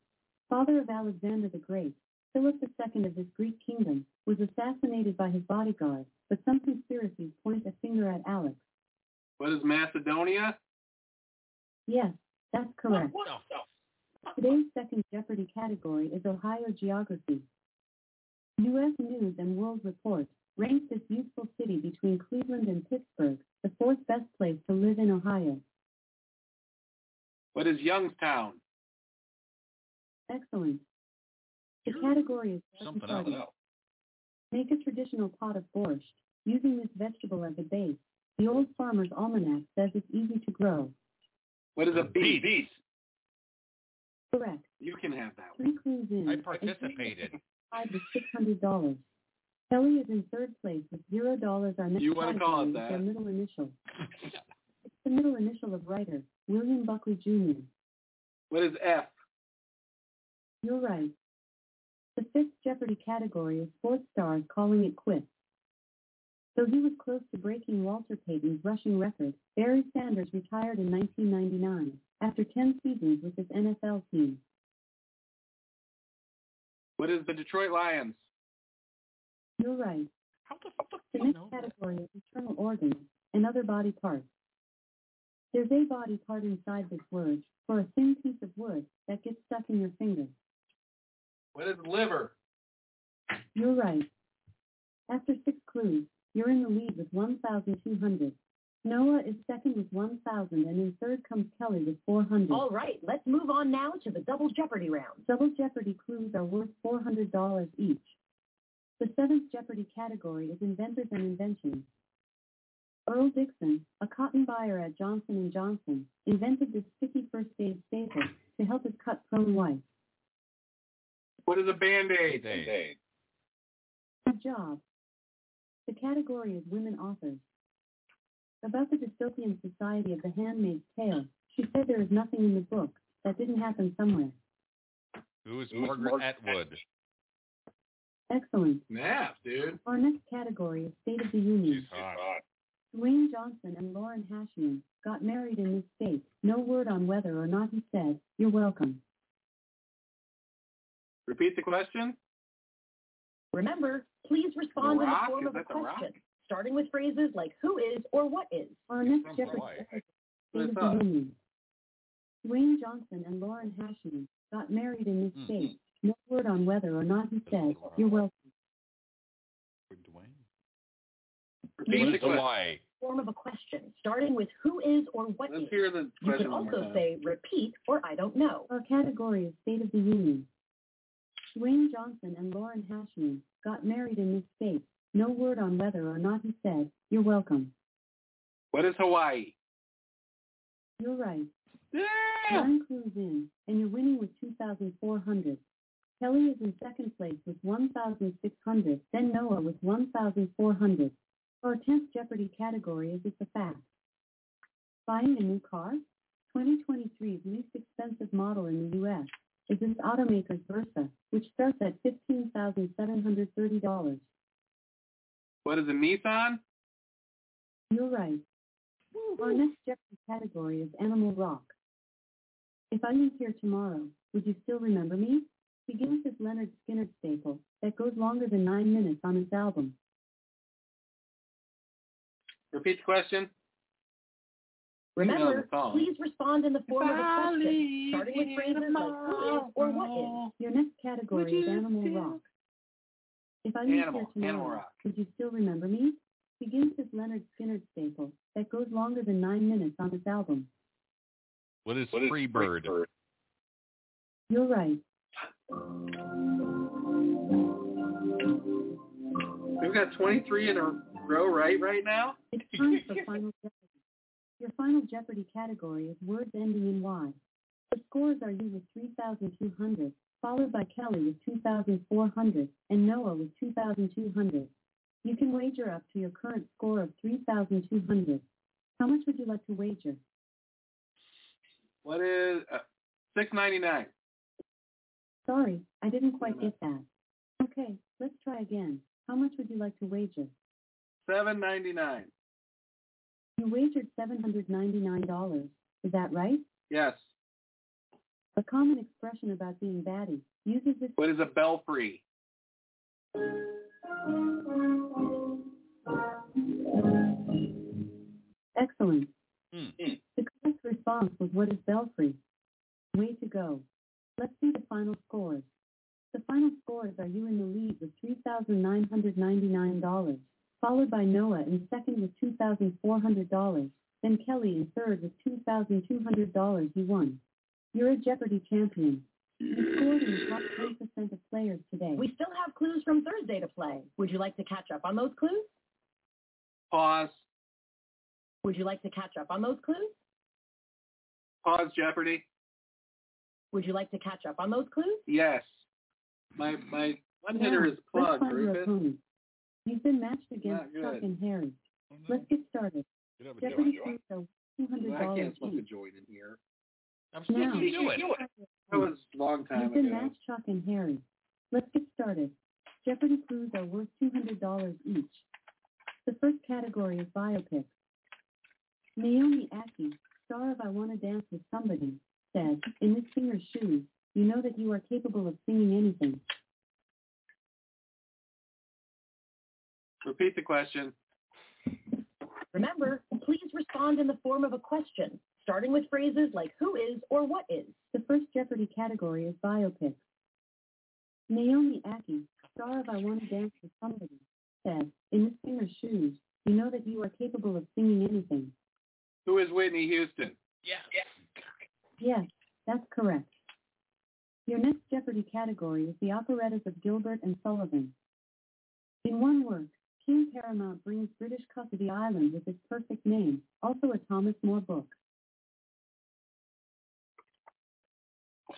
Father of Alexander the Great, Philip the Second of this Greek kingdom, was assassinated by his bodyguard, but some conspiracies point a finger at Alex. What is Macedonia? Yes, that's correct. What, what, what, what, Today's second Jeopardy category is Ohio geography. U S News and World Report ranks this youthful city between Cleveland and Pittsburgh the fourth best place to live in Ohio. What is Youngstown? Excellent. The category is something I don't know. Make a traditional pot of borscht using this vegetable as a base. The Old Farmer's Almanac says it's easy to grow. What is a beet? Beet. Correct. You can have that one. Three clues in. I participated. six hundred dollars. Kelly is in third place with zero dollars. Our next you want to call it that? Their middle initial. It's the middle initial of writer William Buckley Junior What is F? You're right. The fifth Jeopardy category is sports stars calling it quits. Though he was close to breaking Walter Payton's rushing record, Barry Sanders retired in nineteen ninety-nine after ten seasons with his N F L team. What is the Detroit Lions? You're right. How the fuck do you know that? The next category is internal organs and other body parts. There's a body part inside this word for a thin piece of wood that gets stuck in your finger. What is liver? You're right. After six clues, you're in the lead with one thousand two hundred. Noah is second with one thousand, and in third comes Kelly with four hundred. All right, let's move on now to the Double Jeopardy round. Double Jeopardy clues are worth four hundred dollars each. The seventh Jeopardy category is inventors and inventions. Earl Dixon, a cotton buyer at Johnson and Johnson, invented this sticky first aid staple to help his cut-prone wife. What is a Band-Aid? Band-Aid. Good job. The category is women authors. About the dystopian society of The Handmaid's Tale, she said there is nothing in the book that didn't happen somewhere. Who is Margaret Atwood? Excellent. Snap, dude. Our next category is State of the Union. She's hot. Dwayne Johnson and Lauren Hashman got married in this state. No word on whether or not he said, "You're welcome." Repeat the question. Remember, please respond in the form of a question, starting with phrases like who is or what is. Our next Jeopardy! Dwayne Johnson and Lauren Hashman got married in this mm-hmm. state. No word on whether or not he said, "You're welcome." Repeat the why. Form of a question, starting with who is or what Let's is. Hear the you can also say repeat or I don't know. Our category is State of the Union. Dwayne Johnson and Lauren Hashman got married in this state. No word on whether or not he said, "You're welcome." What is Hawaii? You're right. Yeah! Nine clues in, and you're winning with two thousand four hundred. Kelly is in second place with one thousand six hundred, then Noah with one thousand four hundred. Our tenth Jeopardy category is It's a Fact. Buying a new car? twenty twenty-three's least expensive model in the U S is this automaker's Versa, which starts at fifteen thousand seven hundred thirty dollars. What is a Nissan? You're right. Woo-hoo. Our next Jeopardy category is Animal Rock. If I leave here tomorrow, would you still remember me? Begins with Lynyrd Skynyrd staple that goes longer than nine minutes on its album. Repeat the question. Remember, please respond in the form of a question, starting with phrases like who is or what is. Your next category is Animal Rock. If I leave here tomorrow, could you still remember me? Begins with Lynyrd Skynyrd staple that goes longer than nine minutes on its album. What is Free Bird? You're right. We've got twenty-three in a row right right now? It's time for Final Jeopardy. Your Final Jeopardy category is words ending in Y. The scores are you with three thousand two hundred, followed by Kelly with two thousand four hundred, and Noah with two thousand two hundred. You can wager up to your current score of three thousand two hundred. How much would you like to wager? What is uh, six dollars and ninety-nine cents? Sorry, I didn't quite get that. Okay, let's try again. How much would you like to wager? seven dollars and ninety-nine cents. You wagered seven hundred ninety-nine dollars. Is that right? Yes. A common expression about being batty uses this... What is a belfry? Excellent. Mm. The correct response was what is belfry? Way to go. Let's see the final scores. The final scores are you in the lead with three thousand nine hundred ninety-nine dollars, followed by Noah in second with two thousand four hundred dollars, then Kelly in third with two thousand two hundred dollars. You won. You're a Jeopardy champion. You scored in the top ten percent of players today. We still have clues from Thursday to play. Would you like to catch up on those clues? Pause. Would you like to catch up on those clues? Pause, Jeopardy. Would you like to catch up on those clues? Yes. My my one yeah, hitter is plugged, Rufus. You've been matched against Chuck and Harry. Let's get started. Jeopardy clues are two hundred dollars I can't smoke a joint in here. I'm still now, doing it. That was a long time ago. You've been matched Chuck and Harry. Let's get started. Jeopardy clues are worth two hundred dollars each. The first category is biopics. Naomi Ackie, star of I Wanna Dance With Somebody, says, in this singer's shoes, you know that you are capable of singing anything. Repeat the question. Remember, please respond in the form of a question, starting with phrases like who is or what is. The first Jeopardy category is biopics. Naomi Ackie, star of I Wanna Dance With Somebody, says, in this singer's shoes, you know that you are capable of singing anything. Who is Whitney Houston? Yes. Yes, that's correct. Your next Jeopardy category is the operettas of Gilbert and Sullivan. In one work, King Paramount brings British Cup to the island with its perfect name, also a Thomas More book.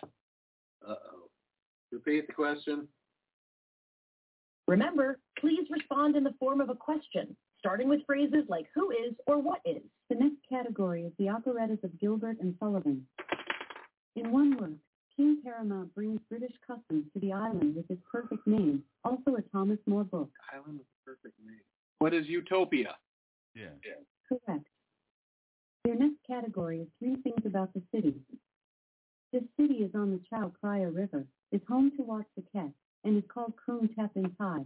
Uh-oh. Repeat the question. Remember, please respond in the form of a question, starting with phrases like who is or what is. The next category is the operettas of Gilbert and Sullivan. In one work, King Paramount brings British customs to the island with its perfect name, also a Thomas More book. Island with the perfect name. What is Utopia? Yeah. yeah. Correct. Their next category is three things about the city. This city is on the Chao Phraya River, is home to Wat Saket, and is called Krung Thep in Thai.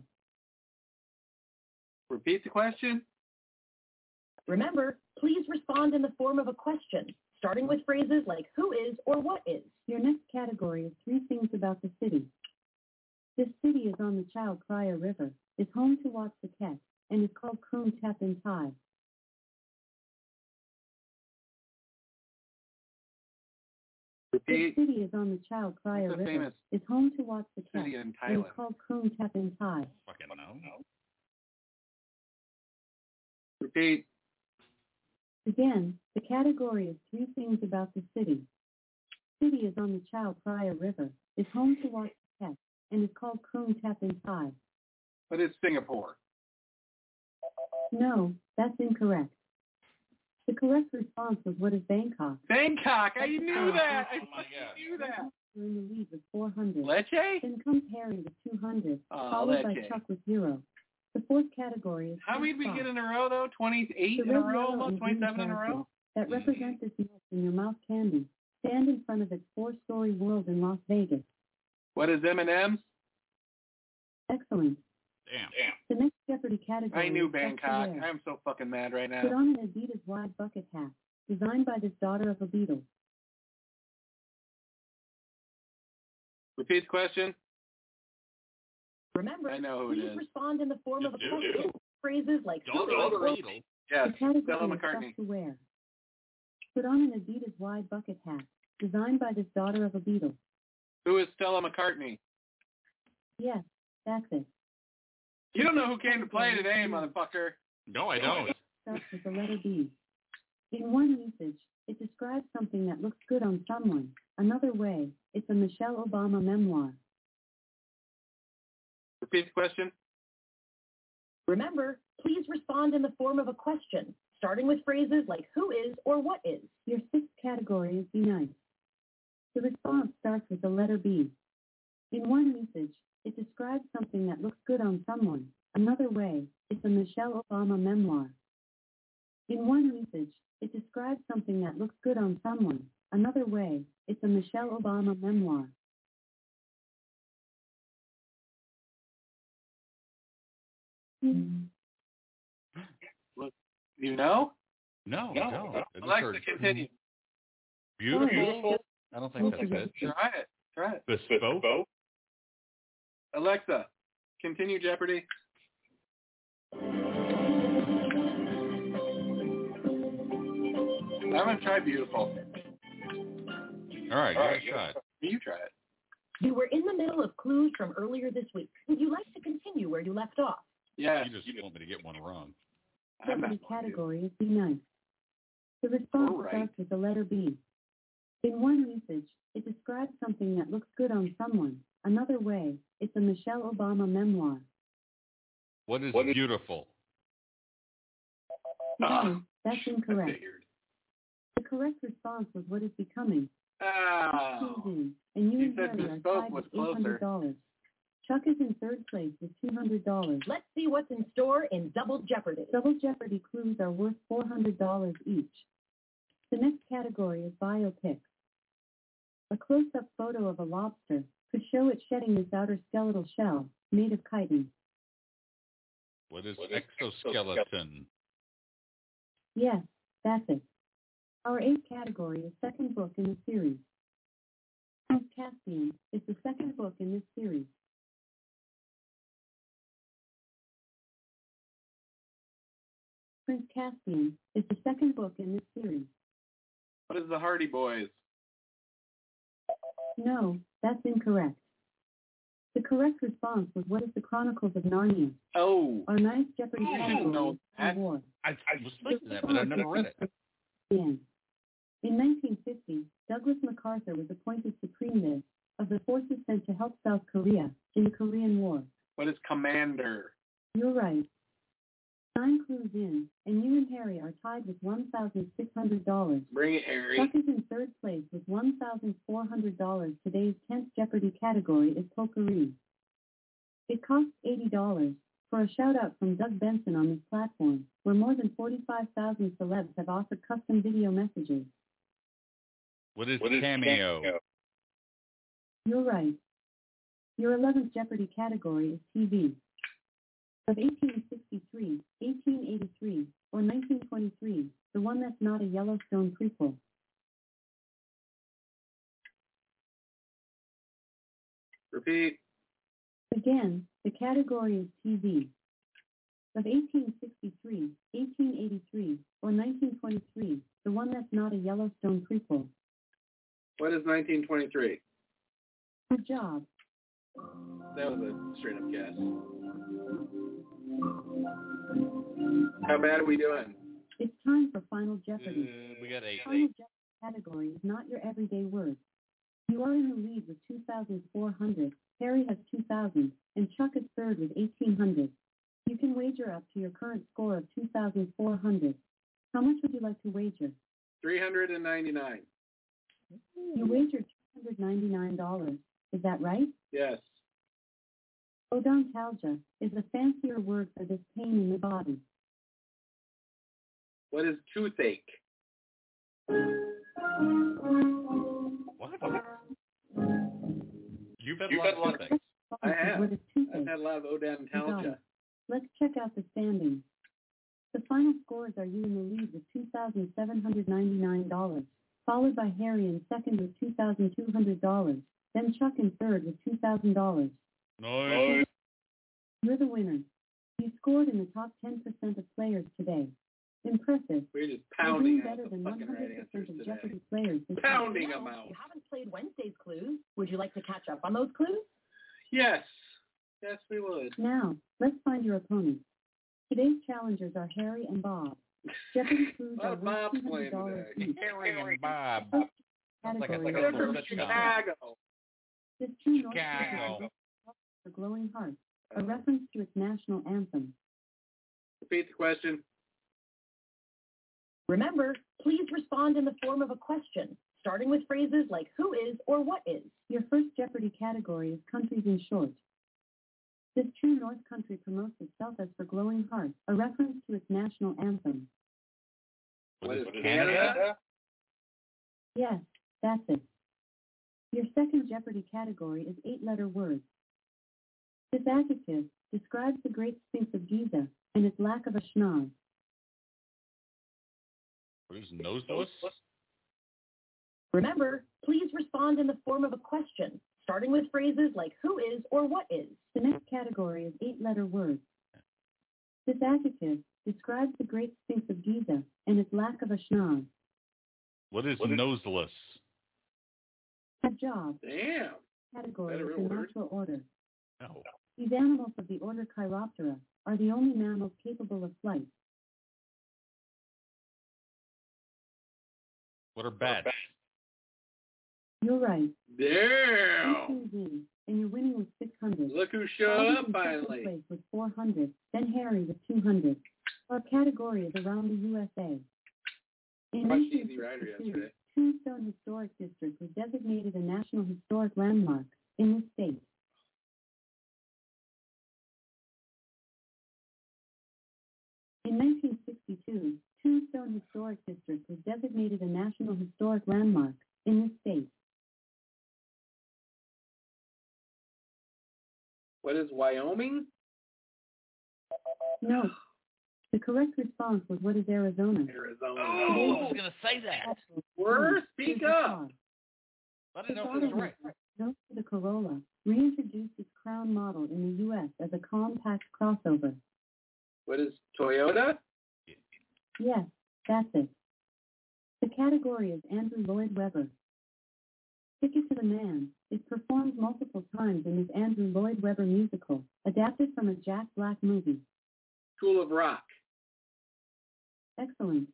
Repeat the question. Remember, please respond in the form of a question, starting with phrases like who is or what is. Your next category is three things about the city. This city is on the Chao Phraya River, is home to Wat Saket, and is called Krung Thep in Thai. Repeat. This city is on the Chao Phraya River, is home to Wat Saket, and is called Krung Thep in Thai. Fucking no. Repeat. Again, the category is three things about the city. The city is on the Chao Phraya River, is home to Wat Saket, and is called Krung Thep in Thai. But it's Singapore. No, that's incorrect. The correct response was what is Bangkok? Bangkok! I knew that! I fucking knew that! You're in the lead with four hundred. Leche? Then comes Harry with two hundred, uh, followed Leche. by Chuck with zero. The fourth category is... How many did we get in a row, though? twenty-eight in a row? twenty-seven in a row? That represents this melt in your mouth candy. Stand in front of its four-story world in Las Vegas. What is M and M's? Excellent. Damn. Damn. The next Jeopardy category... I knew Bangkok. I'm so fucking mad right now. Put on an Adidas wide bucket hat, designed by this daughter of a beetle. Repeat the question. Remember, I know who please it is. respond in the form you of a question. Phrases like Don't who is yes. the category to wear. Put on an Adidas wide bucket hat, designed by this daughter of a beetle. Who is Stella McCartney? Yes, that's it. You don't know who came to play today, motherfucker. No, I don't. Starts with the letter B. In one usage, it describes something that looks good on someone. Another way, it's a Michelle Obama memoir. Repeat the question. Remember, please respond in the form of a question, starting with phrases like who is or what is. Your sixth category is be nice. The response starts with the letter B. In one usage, it describes something that looks good on someone. Another way, it's a Michelle Obama memoir. In one usage, it describes something that looks good on someone. Another way, it's a Michelle Obama memoir. Look, you know? No, no. no. I'd like to continue. Beautiful. Beautiful. I don't think that's it. Try it. Try it. Bespoke. Bespoke. Alexa, continue Jeopardy. I'm going to try beautiful. All right, All right you try it. You try it. You were in the middle of clues from earlier this week. Would you like to continue where you left off? Yeah. You just you want me to get one wrong. The category is be nice. The response right. starts with the letter B. In one usage, it describes something that looks good on someone. Another way, it's a Michelle Obama memoir. What is, what is beautiful? No, uh, that's incorrect. The correct response was what is becoming. Oh. And you and Harry are tied with eight hundred dollars. Chuck is in third place with two hundred dollars. Let's see what's in store in Double Jeopardy. Double Jeopardy clues are worth four hundred dollars each. The next category is biopics. A close-up photo of a lobster could show it shedding its outer skeletal shell, made of chitin. What is exoskeleton? Yes, that's it. Our eighth category is second book in the series. Caspian is the second book in this series. Prince Caspian is the second book in this series. What is the Hardy Boys? No, that's incorrect. The correct response was what is the Chronicles of Narnia? Oh. Our ninth Jeopardy category is war. I, I was listening to that, but I've never read it. In nineteen fifty, Douglas MacArthur was appointed Supreme Head of the forces sent to help South Korea in the Korean War. What is commander? You're right. Nine clues in, and you and Harry are tied with one thousand six hundred dollars. Bring it, Harry. Chuck is in third place with one thousand four hundred dollars. Today's tenth Jeopardy category is potpourri. It costs eighty dollars for a shout-out from Doug Benson on this platform, where more than forty-five thousand celebs have offered custom video messages. What is, what is cameo? cameo? You're right. Your eleventh Jeopardy category is T V. Of eighteen sixty-three, eighteen eighty-three, or nineteen twenty-three, the one that's not a Yellowstone prequel. Repeat. Again, the category is T V. Of eighteen sixty-three, eighteen eighty-three, or nineteen twenty-three, the one that's not a Yellowstone prequel. What is nineteen twenty-three? Good job. That was a straight-up guess. How bad are we doing? It's time for Final Jeopardy. Uh, we got eight. Final Jeopardy category is not your everyday word. You are in the lead with two thousand four hundred. Harry has two thousand, and Chuck is third with eighteen hundred. You can wager up to your current score of two thousand four hundred. How much would you like to wager? three hundred ninety-nine dollars. You wagered two hundred ninety-nine dollars. Is that right? Yes. Odontalgia is a fancier word for this pain in the body. What is toothache? What? You've had, You've had a lot of things. I have. What is toothache? I've had a lot of odontalgia. Let's check out the standings. The final scores are you in the lead with two thousand seven hundred ninety-nine dollars, followed by Harry in second with two thousand two hundred dollars, then Chuck in third with two thousand dollars. Nice. You're the winner. You scored in the top ten percent of players today. Impressive. We're just pounding out the fucking right answers of Jeopardy players. Pounding them out. You haven't played Wednesday's clues. Would you like to catch up on those clues? Yes. Yes, we would. Now, let's find your opponent. Today's challengers are Harry and Bob. Jeopardy foods are worth two hundred dollars each. Harry and Bob. Sounds like a, like a little from Chicago. This tune Chicago. The Glowing Heart, a reference to its national anthem. Repeat the question. Remember, please respond in the form of a question, starting with phrases like who is or what is. Your first Jeopardy category is countries in short. This true North country promotes itself as the Glowing Heart, a reference to its national anthem. What is Canada? Yes, that's it. Your second Jeopardy category is eight-letter words. This adjective describes the Great Sphinx of Giza and its lack of a schnoz. What is noseless? Remember, please respond in the form of a question, starting with phrases like who is or what is. The next category is eight-letter words. This adjective describes the Great Sphinx of Giza and its lack of a schnoz. What is what noseless? Good job. Damn. Category is in natural order. No. These animals of the order Chiroptera are the only mammals capable of flight. What are bats? You're right. Damn. And you're winning with six hundred. Look who showed up finally. Place with four hundred, then Harry with two hundred. Our category is around the U S A. In nineteen sixty-two, Tombstone Historic District was designated a National Historic Landmark in this state. In nineteen sixty-two, Tombstone Historic District was designated a National Historic Landmark in this state. What is Wyoming? No. The correct response was what is Arizona? Arizona. Oh, I was going to say that. Word, speak up. I didn't know if it was right. No, the Corolla reintroduced its crown model in the U S as a compact crossover. What is Toyota? Yes, that's it. The category is Andrew Lloyd Webber. Ticket to the Man is performed multiple times in this Andrew Lloyd Webber musical, adapted from a Jack Black movie. School of Rock. Excellent.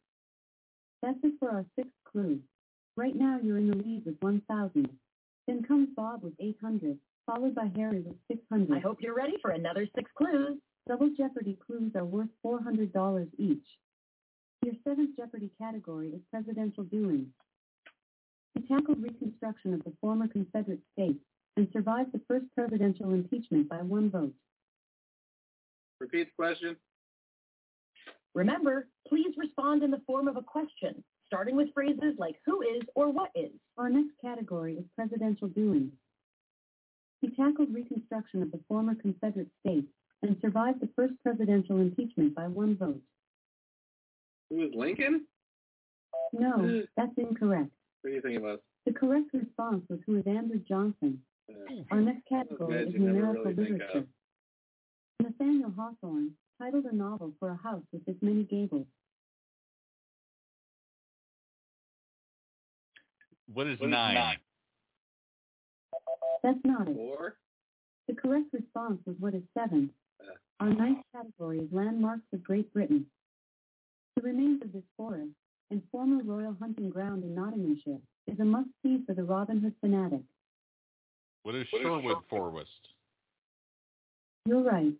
That's it for our sixth clue. Right now you're in the lead with one thousand. Then comes Bob with eight hundred, followed by Harry with six hundred. I hope you're ready for another six clues. Double Jeopardy clues are worth four hundred dollars each. Your seventh Jeopardy category is presidential doings. He tackled reconstruction of the former Confederate states and survived the first presidential impeachment by one vote. Repeat the question. Remember, please respond in the form of a question, starting with phrases like who is or what is. Our next category is presidential doings. He tackled reconstruction of the former Confederate states and survived the first presidential impeachment by one vote. Who was Lincoln? No, that's incorrect. What do you think it was? The correct response was who is Andrew Johnson. Yeah. Our next category is numerical really literature. Nathaniel Hawthorne titled a novel for a house with this many gables. What is what nine? Is nine? That's not it. Four? The correct response was what is seven. Our ninth category is landmarks of Great Britain. The remains of this forest and former royal hunting ground in Nottinghamshire is a must-see for the Robin Hood fanatic. What is Sherwood Forest? You're right.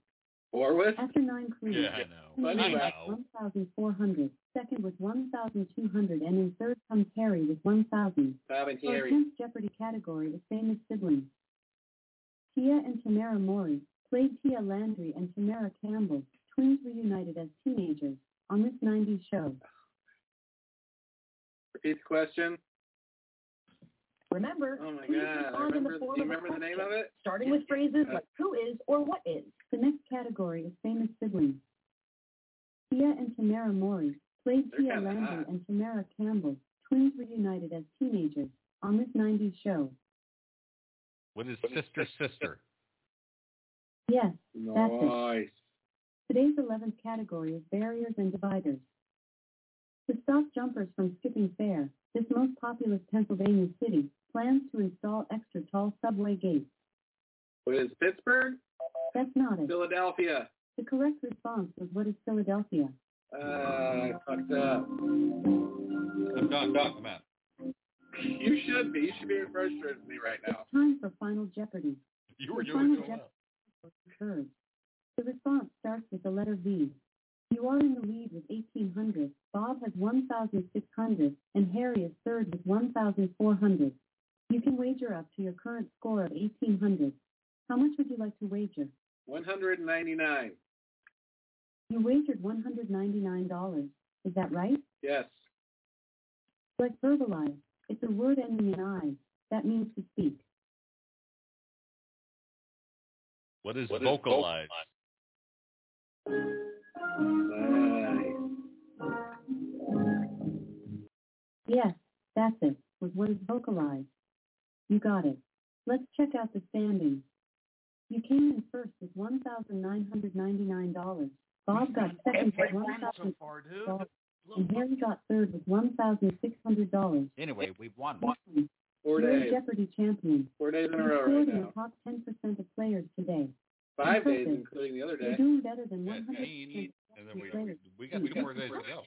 Forest? After nine clues, yeah, I know. I know. one thousand four hundred, second with one thousand two hundred, and in third comes Harry with one thousand. Bob and Harry. Our tenth Jeopardy category is famous siblings. Tia and Tamara Mori played Tia Landry and Tamara Campbell, twins reunited as teenagers, on this nineties show. Repeat the question. Remember, oh my please God. Respond remember, in the form of a question, the name of it? Starting with phrases like who is or what is. The next category is famous siblings. Tia and Tamara Mori played They're Tia Landry hot. And Tamara Campbell, twins reunited as teenagers, on this nineties show. What is sister, sister? Yes, that's nice. It. Today's eleventh category is barriers and dividers. To stop jumpers from skipping fare, this most populous Pennsylvania city plans to install extra tall subway gates. What is Pittsburgh? That's not it. Philadelphia. The correct response was, what is Philadelphia? Uh, fucked up. I'm done, done, I'm out. You should be. You should be frustrated with me right now. It's time for Final Jeopardy. You were doing so well. The response starts with the letter V. You are in the lead with eighteen hundred, Bob has one thousand six hundred, and Harry is third with one thousand four hundred. You can wager up to your current score of eighteen hundred. How much would you like to wager? one hundred ninety-nine dollars. You wagered one hundred ninety-nine dollars. Is that right? Yes. Let's verbalize. It's a word ending in I. That means to speak. What is what vocalize? Is vocalize? Yes, that's it, was what is vocalized. You got it. Let's check out the standings. You came in first with one thousand nine hundred ninety-nine dollars. Bob got second with one thousand dollars, and Harry got third with one thousand six hundred dollars. Anyway, we've won. Four days. You're Jeopardy champion. Four days in a row right now. Top ten percent of players today. Five days, including the other day. You're doing better than one hundred percent. And then we, we got two more days to go.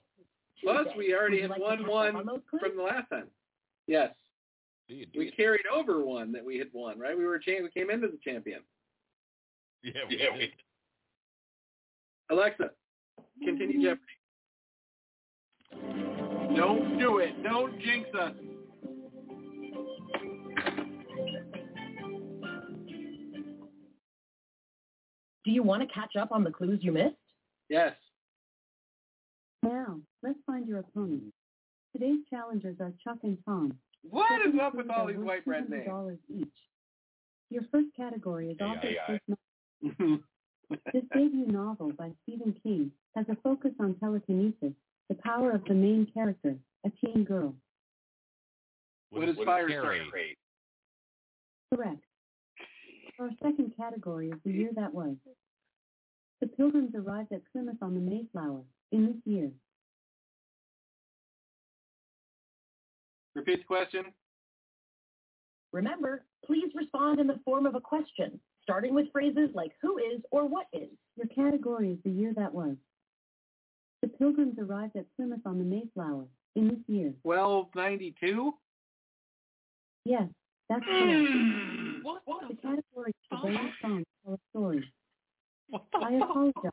Plus, we already had won one from the last time. Yes. We carried over one that we had won, right? We were cha- we came into the champion. Yeah, we yeah, did. Alexa, continue Jeopardy. Don't do it. Don't jinx us. Do you want to catch up on the clues you missed? Yes. Now, let's find your opponents. Today's challengers are Chuck and Tom. What Chuck is up with all these white bread names? Each. Your first category is author's first novel. This debut novel by Stephen King has a focus on telekinesis, the power of the main character, a teen girl. What, what is Firestarter? Correct. Our second category is the year that was. The Pilgrims arrived at Plymouth on the Mayflower in this year. Repeat the question. Remember, please respond in the form of a question, starting with phrases like who is or what is. Your category is the year that was. The Pilgrims arrived at Plymouth on the Mayflower in this year. twelve ninety-two? Yes, that's correct. What? What? The category is the band song tell a story. I apologize,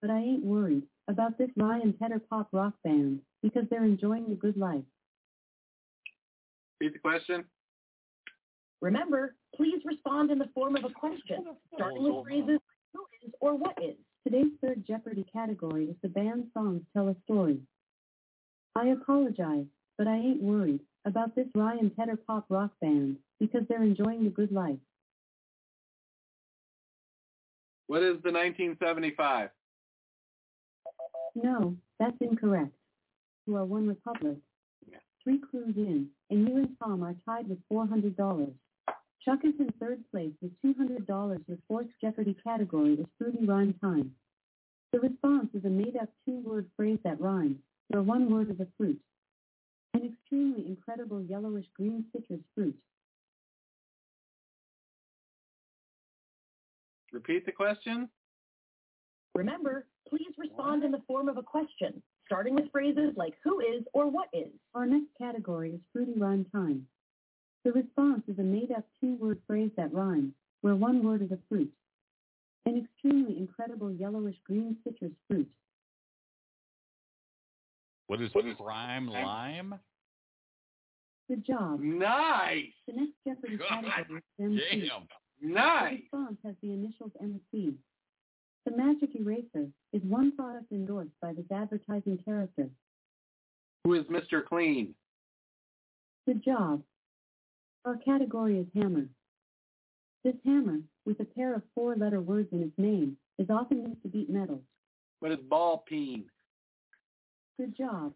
but I ain't worried about this Ryan Tedder pop rock band because they're enjoying the good life. Read the question. Remember, please respond in the form of a question, starting with phrases who is or what is. Today's third Jeopardy category is the band songs tell a story. I apologize, but I ain't worried about this Ryan Tedder pop rock band because they're enjoying the good life. What is the nineteen seventy-five? No, that's incorrect. You are one Republic. Yeah. Three clues in, and you and Tom are tied with four hundred dollars. Chuck is in third place with two hundred dollars. Your fourth Jeopardy category is Fruity Rhyme Time. The response is a made-up two-word phrase that rhymes, where one word is a fruit. An extremely incredible yellowish-green citrus fruit. Repeat the question. Remember, please respond in the form of a question, starting with phrases like who is or what is. Our next category is Fruity Rhyme Time. The response is a made-up two-word phrase that rhymes, where one word is a fruit. An extremely incredible yellowish-green citrus fruit. What is, what is prime lime? Good job. Nice! The next Jeopardy category is M C. Damn. Nice. The response has the initials M C. The Magic Eraser is one product endorsed by this advertising character. Who is Mister Clean? Good job. Our category is hammer. This hammer, with a pair of four-letter words in its name, is often used to beat metals. What is ball peen? Good job.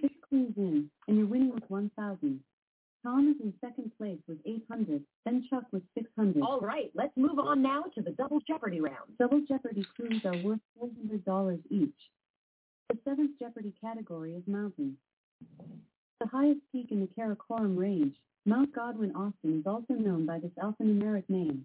Six clues in, and you're winning with one thousand. Tom is in second place with eight hundred, then Chuck with six hundred. All right, let's move on now to the Double Jeopardy round. Double Jeopardy clues are worth four hundred dollars each. The seventh Jeopardy category is mountains. The highest peak in the Karakoram Range, Mount Godwin Austin, is also known by this alphanumeric name.